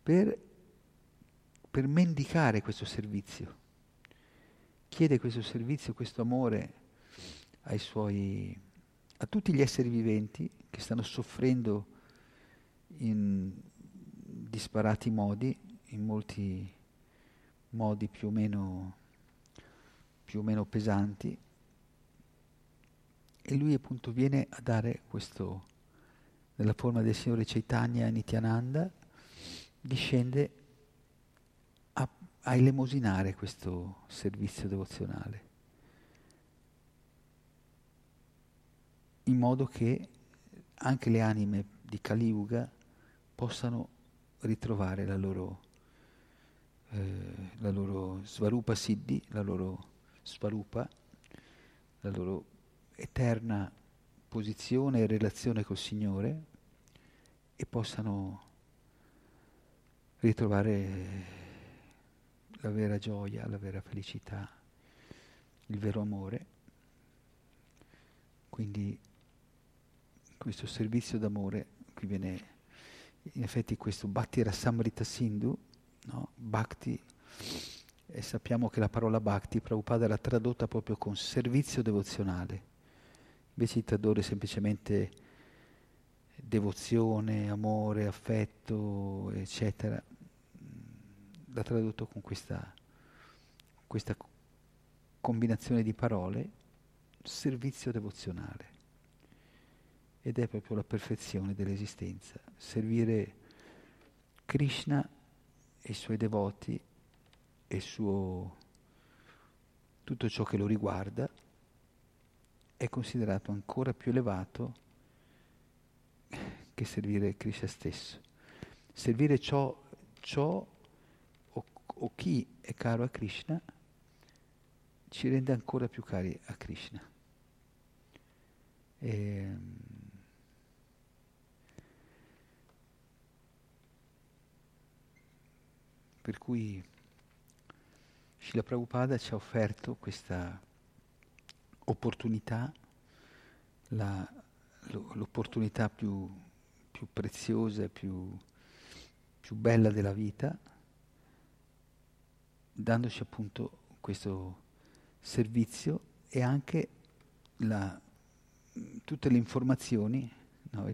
per mendicare questo servizio. Chiede questo servizio, questo amore a tutti gli esseri viventi che stanno soffrendo in disparati modi, in molti modi più o meno pesanti, e lui appunto viene a dare questo. Nella forma del Signore Chaitanya Nityananda, discende a elemosinare questo servizio devozionale, in modo che anche le anime di Kali Yuga possano ritrovare la loro svarupa siddhi, la loro eterna posizione e relazione col Signore, e possano ritrovare la vera gioia, la vera felicità, il vero amore. Quindi questo servizio d'amore, qui viene in effetti questo Bhakti Rasamrita Sindhu, no? Bhakti, e sappiamo che la parola Bhakti Prabhupada l'ha tradotta proprio con servizio devozionale. Invece di tradurre semplicemente devozione, amore, affetto, eccetera, l'ha tradotto con questa combinazione di parole servizio devozionale, ed è proprio la perfezione dell'esistenza, servire Krishna e i suoi devoti e tutto ciò che lo riguarda è considerato ancora più elevato che servire Krishna stesso. Servire ciò o chi è caro a Krishna ci rende ancora più cari a Krishna. Per cui Srila Prabhupada ci ha offerto questa opportunità, l'opportunità più preziosa e più bella della vita, dandoci appunto questo servizio e anche tutte le informazioni, no?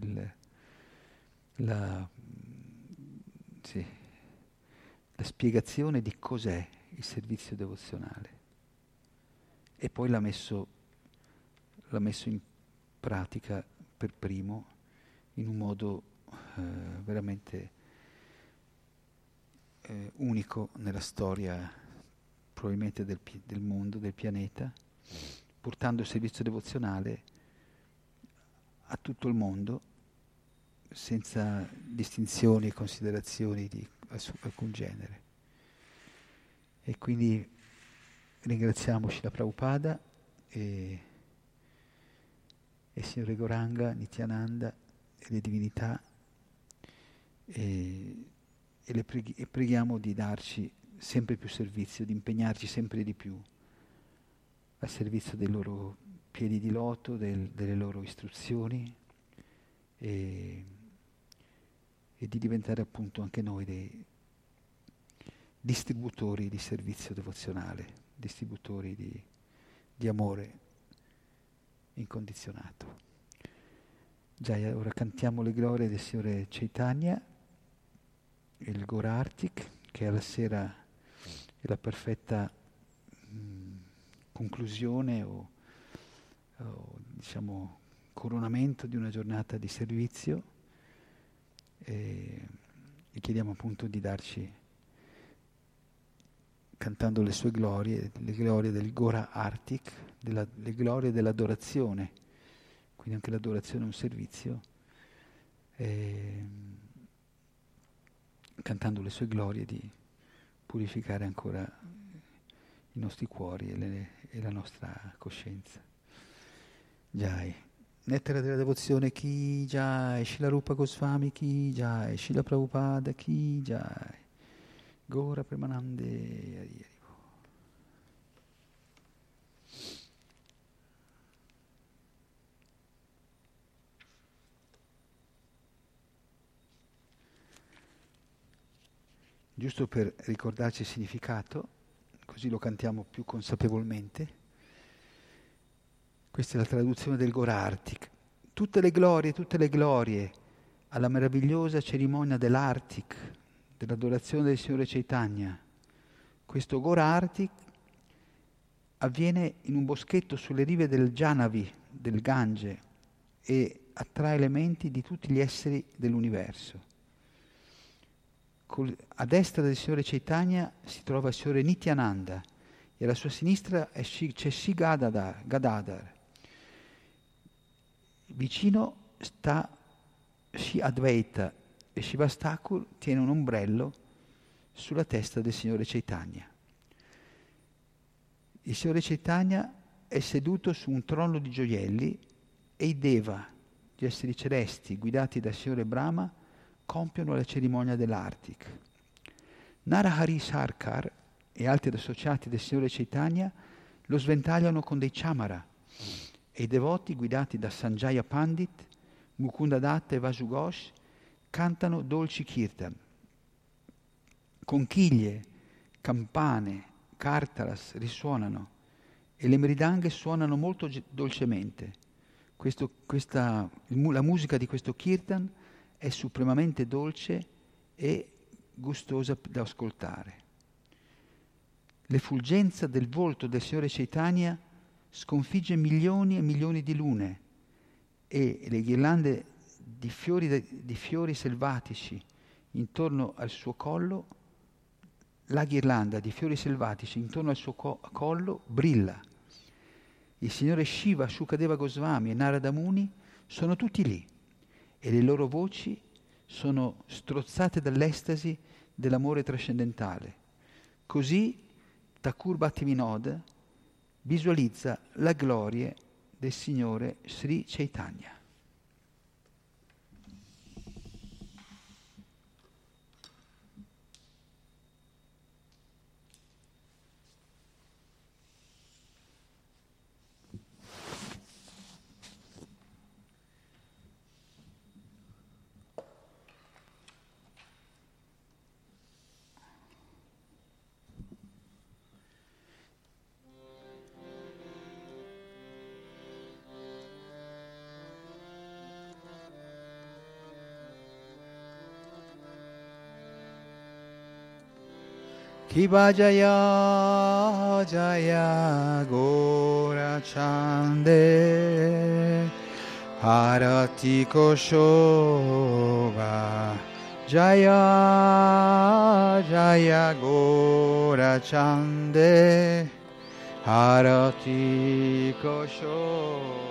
La spiegazione di cos'è il servizio devozionale, e poi l'ha messo in pratica per primo in un modo veramente unico nella storia probabilmente del mondo, del pianeta, portando il servizio devozionale a tutto il mondo, senza distinzioni e considerazioni di alcun genere. E quindi ringraziamo Srila Prabhupada e Signore Gauranga, Nityananda e le divinità, e preghiamo di darci sempre più servizio, di impegnarci sempre di più al servizio dei loro piedi di loto, delle loro istruzioni, e di diventare appunto anche noi dei distributori di servizio devozionale, distributori di amore incondizionato. Già, ora cantiamo le glorie del Signore Chaitanya, il Gora Arctic, che alla sera è la perfetta conclusione o diciamo coronamento di una giornata di servizio, e chiediamo appunto di darci, cantando le sue glorie, le glorie del Gora Arctic, le glorie dell'adorazione, quindi anche l'adorazione è un servizio, cantando le sue glorie di purificare ancora i nostri cuori e la nostra coscienza. Jai. Nettare della Devozione Ki Jai, Srila Rupa Goswami Ki Jai, Srila Prabhupada Ki Jai, Gora Premanande Hari. Giusto per ricordarci il significato, così lo cantiamo più consapevolmente. Questa è la traduzione del Gora Arctic. Tutte le glorie alla meravigliosa cerimonia dell'Arctic, dell'adorazione del Signore Chaitanya. Questo Gora Arctic avviene in un boschetto sulle rive del Janavi, del Gange, e attrae le menti di tutti gli esseri dell'universo. A destra del Signore Chaitanya si trova il Signore Nityananda e alla sua sinistra c'è Sri Gadadhar. Vicino sta Sri Advaita e Shivas Thakur tiene un ombrello sulla testa del Signore Chaitanya. Il Signore Chaitanya è seduto su un trono di gioielli e i Deva, gli esseri celesti guidati dal Signore Brahma, compiono la cerimonia dell'Arctic. Narahari Sarkar e altri associati del Signore Chaitanya lo sventagliano con dei chamara, e i devoti guidati da Sanjaya Pandit, Mukunda Datta e Vasu Ghosh cantano dolci kirtan. Conchiglie, campane, cartaras risuonano e le meridanghe suonano molto dolcemente. La musica di questo kirtan è supremamente dolce e gustosa da ascoltare. L'effulgenza del volto del Signore Chaitanya sconfigge milioni e milioni di lune e le ghirlande di fiori selvatici intorno al suo collo, la ghirlanda di fiori selvatici intorno al suo collo brilla. Il signore Shiva, Sukadeva Gosvami e Narada Muni sono tutti lì e le loro voci sono strozzate dall'estasi dell'amore trascendentale. Così Thakur Bhaktivinoda visualizza la gloria del Signore Sri Chaitanya. Shiva Jaya Jaya Gora Chande Harati Koshova Jaya Jaya Gora Chande Harati Koshova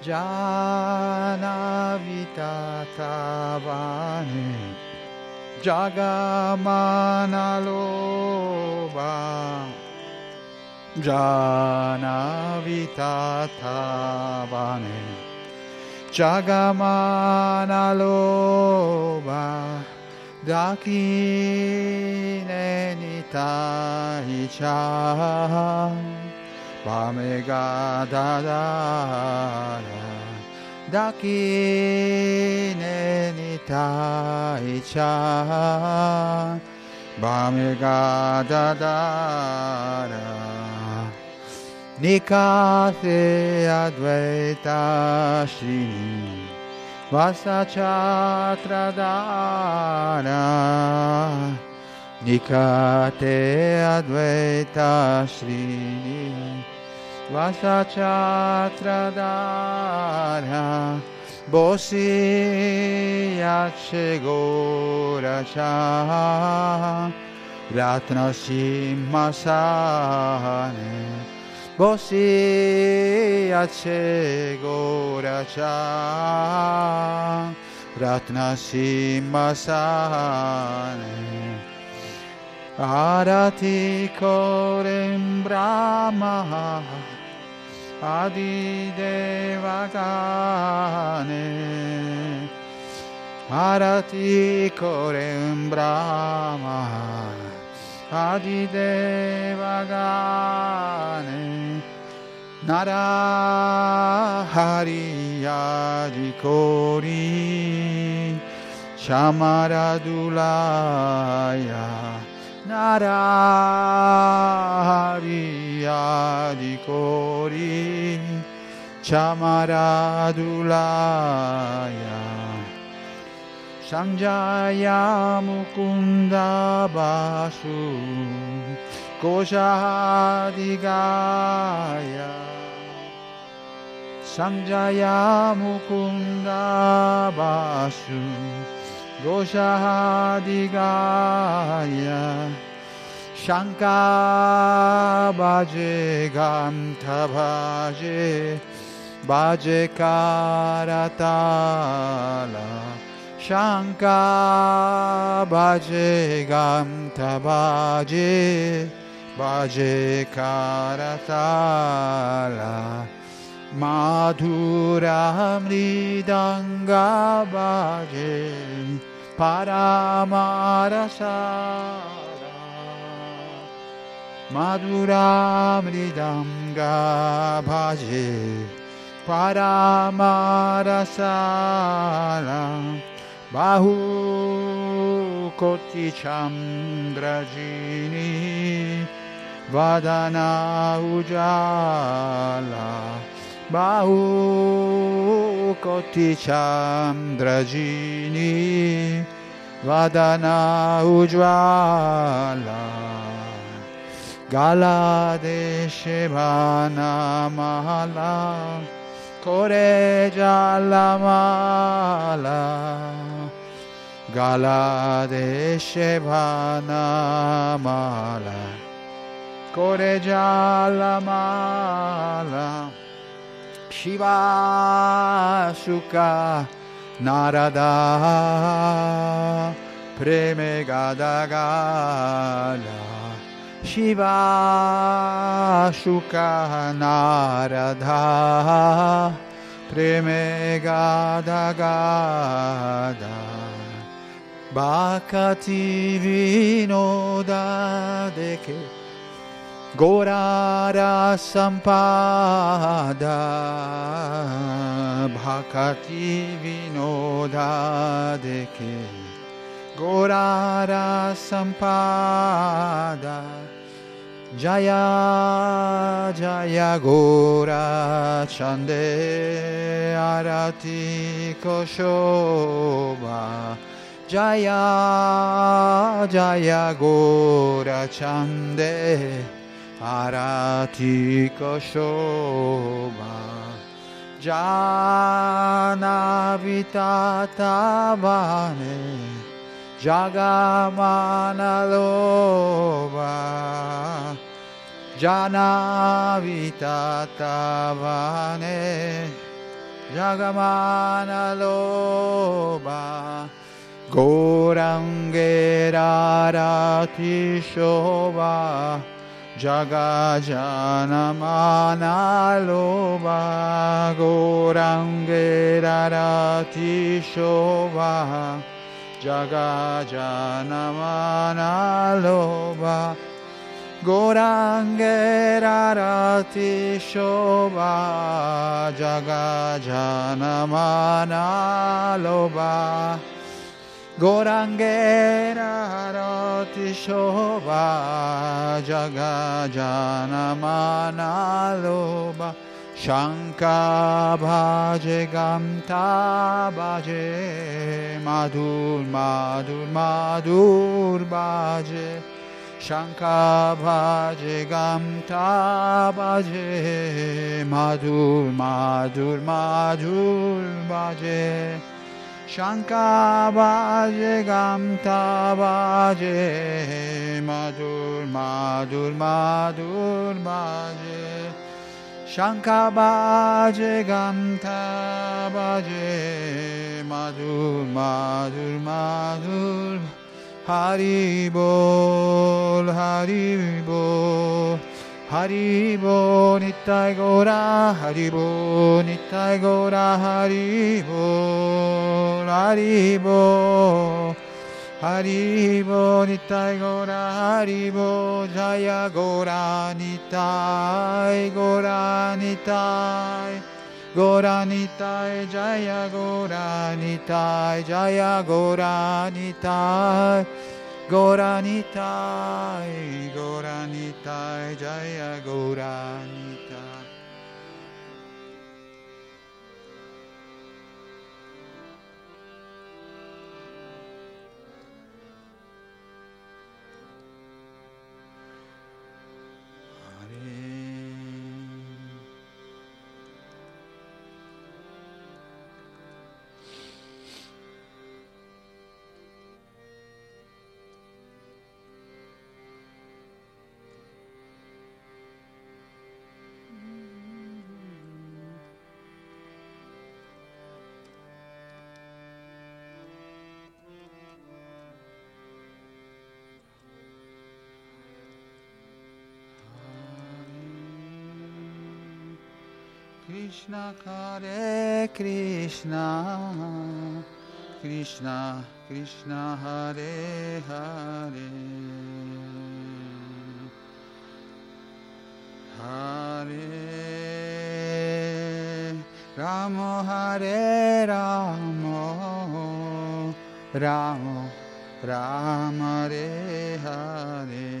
Jana Vitatavane Jagamana Loba Jana Vitatavane Jagamana Loba Dakine Nitahi Chaham Pamega Dadara Dakine Nitai Cha Bhamega Dadara Nikate Advaita Shini Vasachatra Dara Nikate Advaita Shini Vasachatra Dharya Bosiya Chegora Cha Ratna Simhasane Bosiya Chegora Cha Ratna Simhasane Arati Korem Brahma Adi Devagane Arati Korem Brahma Adi Devagane Nara Hari Adi Kori Chamaradulaya Nara Hari Adi Kori Chamaradulaya Sanjaya Mukunda Basu Koshaadigaya Sanjaya Mukunda Basu Goshahadigaya Shankha Bhaje Gantha Bhaje Bhaje Karatala Shankha Bhaje Gantha Bhaje Bhaje Karatala Madhura Mridanga Bhaje Paramarasara Madhura Mridanga Bhaje Paramarasara Bahu Koti Chandrajini Vadana Ujala Bahu Koti Chandrajini Vadana Ujvala Galadeshivana Mahala Korejala Mahala Galadeshivana Mahala Korejala Mahala Shiva Shuka Narada Premegadagala Shiva Shuka Narada Premegadagada Bhaktivinoda Deke Gora Rasampada Bhaktivinoda Deke Gora Rasampada Jaya Jaya Gora Chande Arati Koshoba Jaya Jaya Gora Chande Arati Koshoba Jana Vitatavane Jagamana Loba Jana Vitatavane Jagamana Loba Gorangera Arati Shoba Jagajana Manaloba Gorangera Rati Shoba Jagajana Manaloba Gorangera Rati Shoba Jagajana Manaloba Gorangera Rati Shoba Jagajana Manaloba Shankha Bhaje Gamta Bhaje Madhur Madhur Madhur Bhaje Shankha Bhaje Gamta Bhaje Madhur Madhur Madhur Bhaje Shankha Bhaje Gamta Bhaje Madhur Madhur Madhur Bhaje Shankha Bhaje Gamta Bhaje Madhur Madhur Madhur Hari Bol Hari Bol Hari Bol Nittai Gora Hari Bol Nittai Gora Hari Bol Hari Bol Hari Bol Nittai Gora Hari Bol Jaya Gora Nittai Gora Nittai Gora Nittai Jaya Gora Nittai Jaya Gora Nittai Gora Nittai, Gora Nittai, Jaya Gora Nittai. Krishna Hare Krishna Krishna Krishna Hare Hare Hare Rama Hare Rama Rama Rama Hare Hare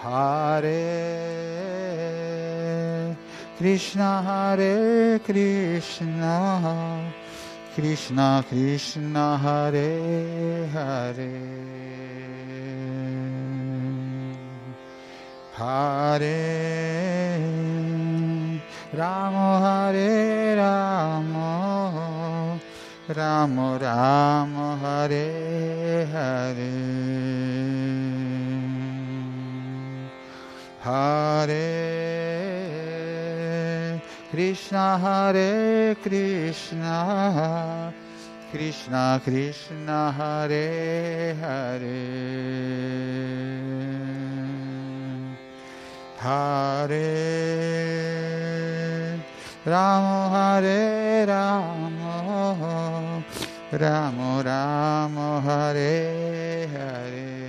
Hare Krishna Hare Krishna Krishna Krishna Hare Hare Hare Ramo Hare Ramo Ramo Ramo Hare Hare Hare Krishna Hare Krishna Krishna Krishna Hare Hare Hare Ramo Hare Ramo Ramo Ramo Hare Hare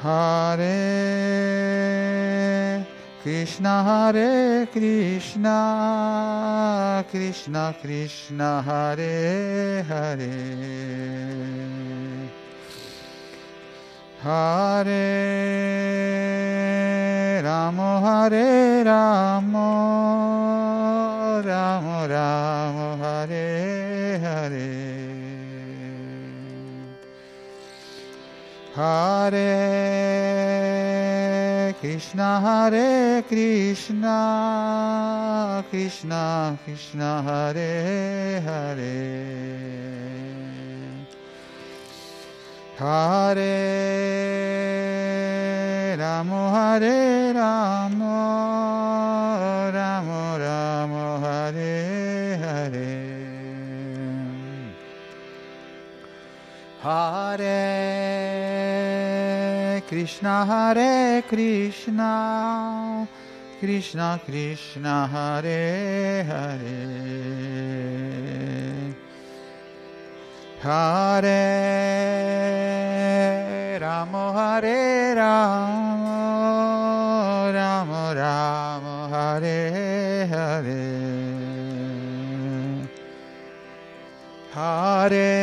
Hare Krishna Hare Krishna Krishna Krishna Hare Hare Hare Ramo Hare Ramo Ramo Ramo Hare Hare Hare Krishna Hare Krishna Krishna Krishna Hare Hare Hare Ramo Hare Ramo Ramo Ramo Hare Hare Hare Krishna Hare Krishna Krishna Krishna Hare Hare Hare Ramo, Hare Ramo, Ramo Ramo, Hare Hare. Hare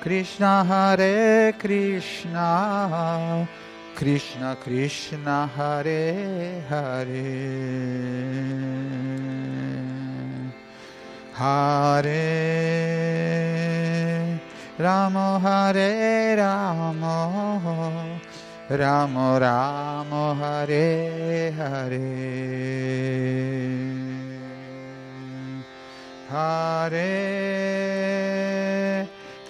Krishna, Hare Krishna, Krishna Krishna, Hare Hare. Hare Ramo, Hare Ramo, Ramo Ramo, Hare Hare. Hare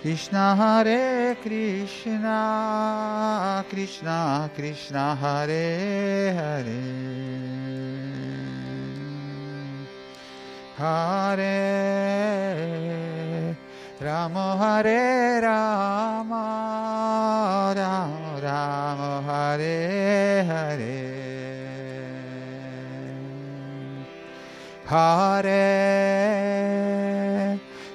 Krishna Hare Krishna Krishna Krishna Hare Hare Hare Rama Hare Rama Rama Rama Hare Hare Hare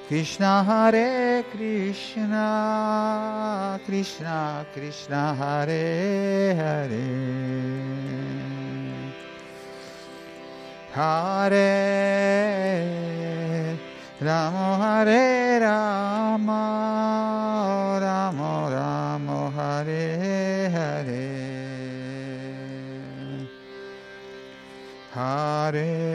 Krishna Hare Krishna Krishna Krishna Hare Hare Hare Rama Hare Rama Rama Rama Hare Hare Hare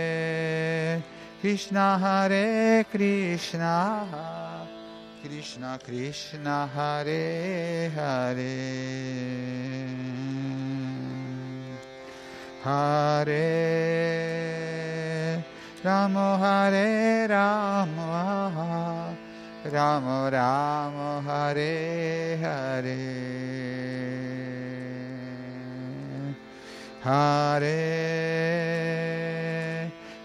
Krishna Hare Krishna Krishna Krishna Hare Hare Hare Rama Hare Rama Rama Rama Hare Hare Hare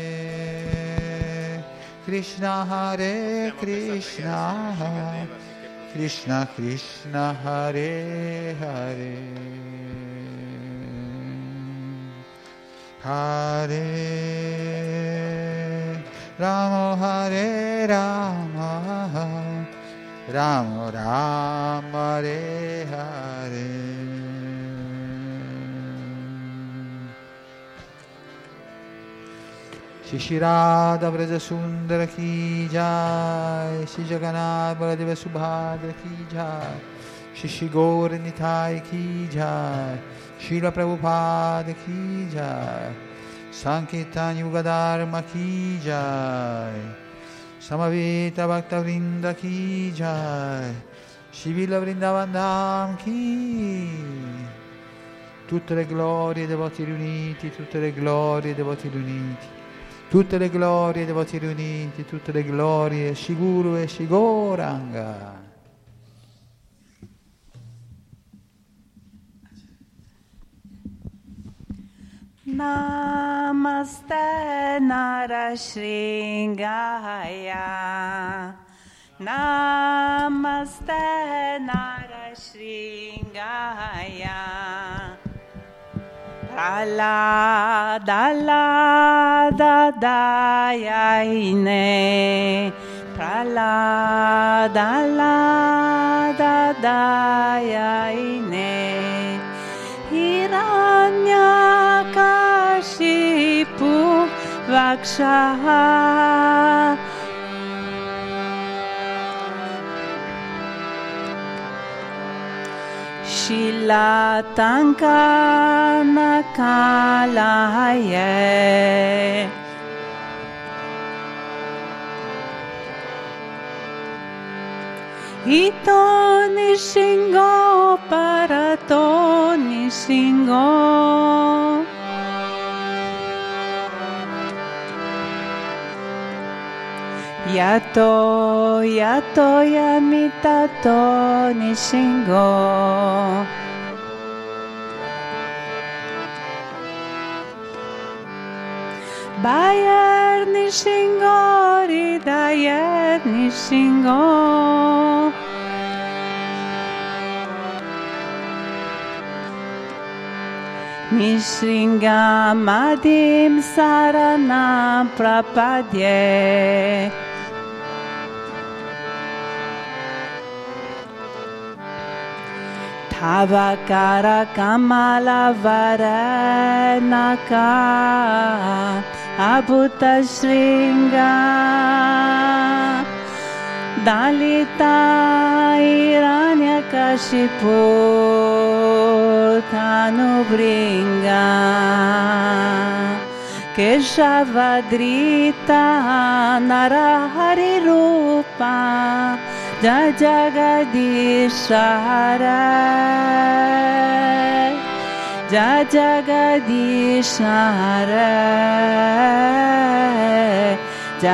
Krishna Hare Krishna Krishna Krishna Hare Hare Hare Rama Hare Rama Rama Rama Hare Hare Shri Radha Braja Sundara Ki Jai, Shri Jagannath Baladeva Subhadra Ki Jai, Shri Gaur Nitai Ki Jai, Srila Prabhupada Ki Jai, Sankirtan Yuga Dharma Ki Jai, Samaveta Bhakta Vrinda Ki Jai, Shri Villa Vrindavan Dham Ki. Tutte le glorie dei voti riuniti, tutte le glorie dei voti riuniti. Tutte le glorie dei voti riuniti, tutte le glorie, Shri Guru e Shri Gauranga. Namaste Narashringaya, Namaste Narashringaya. Praladala Dadayaine, Praladala Dadayaine, Hiranyakashipu Vaksha. Shilatanka Nakalaye Itoni Shingo Paratoni Shingo Yato Yato Yamitato Nishingo Bayer Nishingo Ridayer Nishingo Nishringa Madim Saranam Prapadye Avakara Kamala Varanaka Abhuta Shringa Dalita Hiranyakashipu Tanubringa Keshavadrita Narahari Rupa Jai Jagadishare, Jai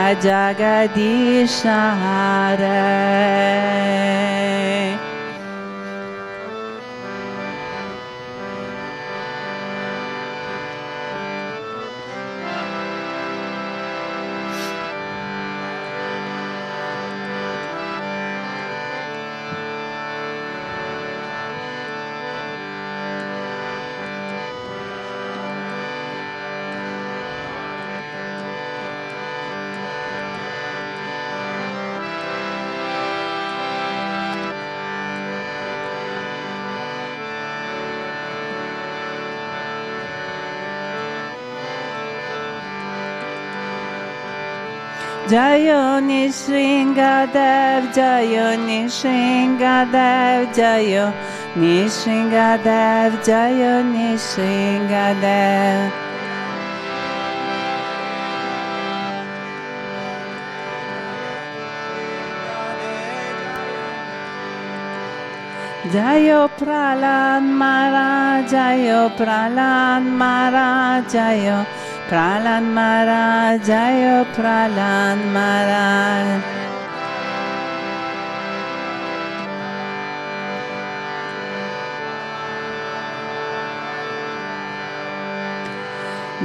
Jagadishare. Jayoni Shringadev, Jayoni Shringadev, Jayoni Shringadev, Jayoni Shringadev. Jayo Pralan Mara, Jayo Pralan Mara, Jayo Pralan Mara, Jayo Pralan Mara.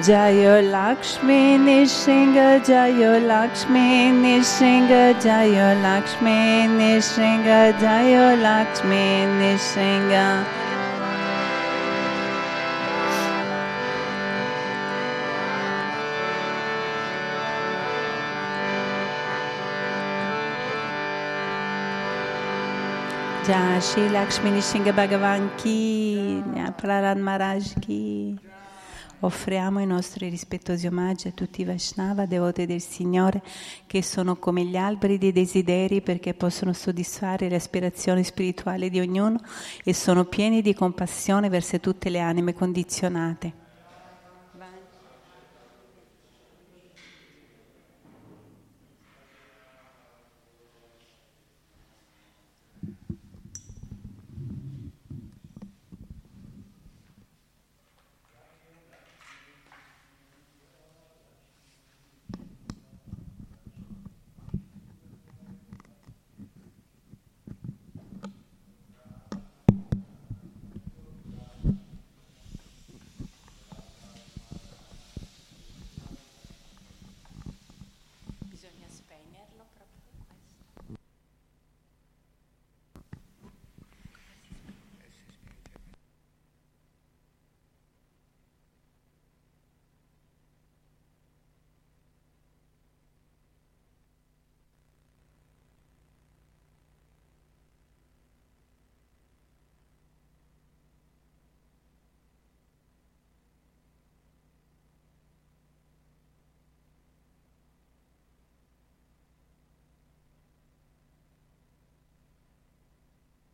Jayo Lakshmi Nishinga, Jayo Lakshmi Nishinga, Jayo Lakshmi Nishinga, Jayo Lakshmi Nishinga. Jai Shri Lakshmi Nishinga Bhagavan Ki, Pralan Maharaj Ki. Offriamo i nostri rispettosi omaggi a tutti i Vaishnava, devoti del Signore, che sono come gli alberi dei desideri, perché possono soddisfare le aspirazioni spirituali di ognuno e sono pieni di compassione verso tutte le anime condizionate.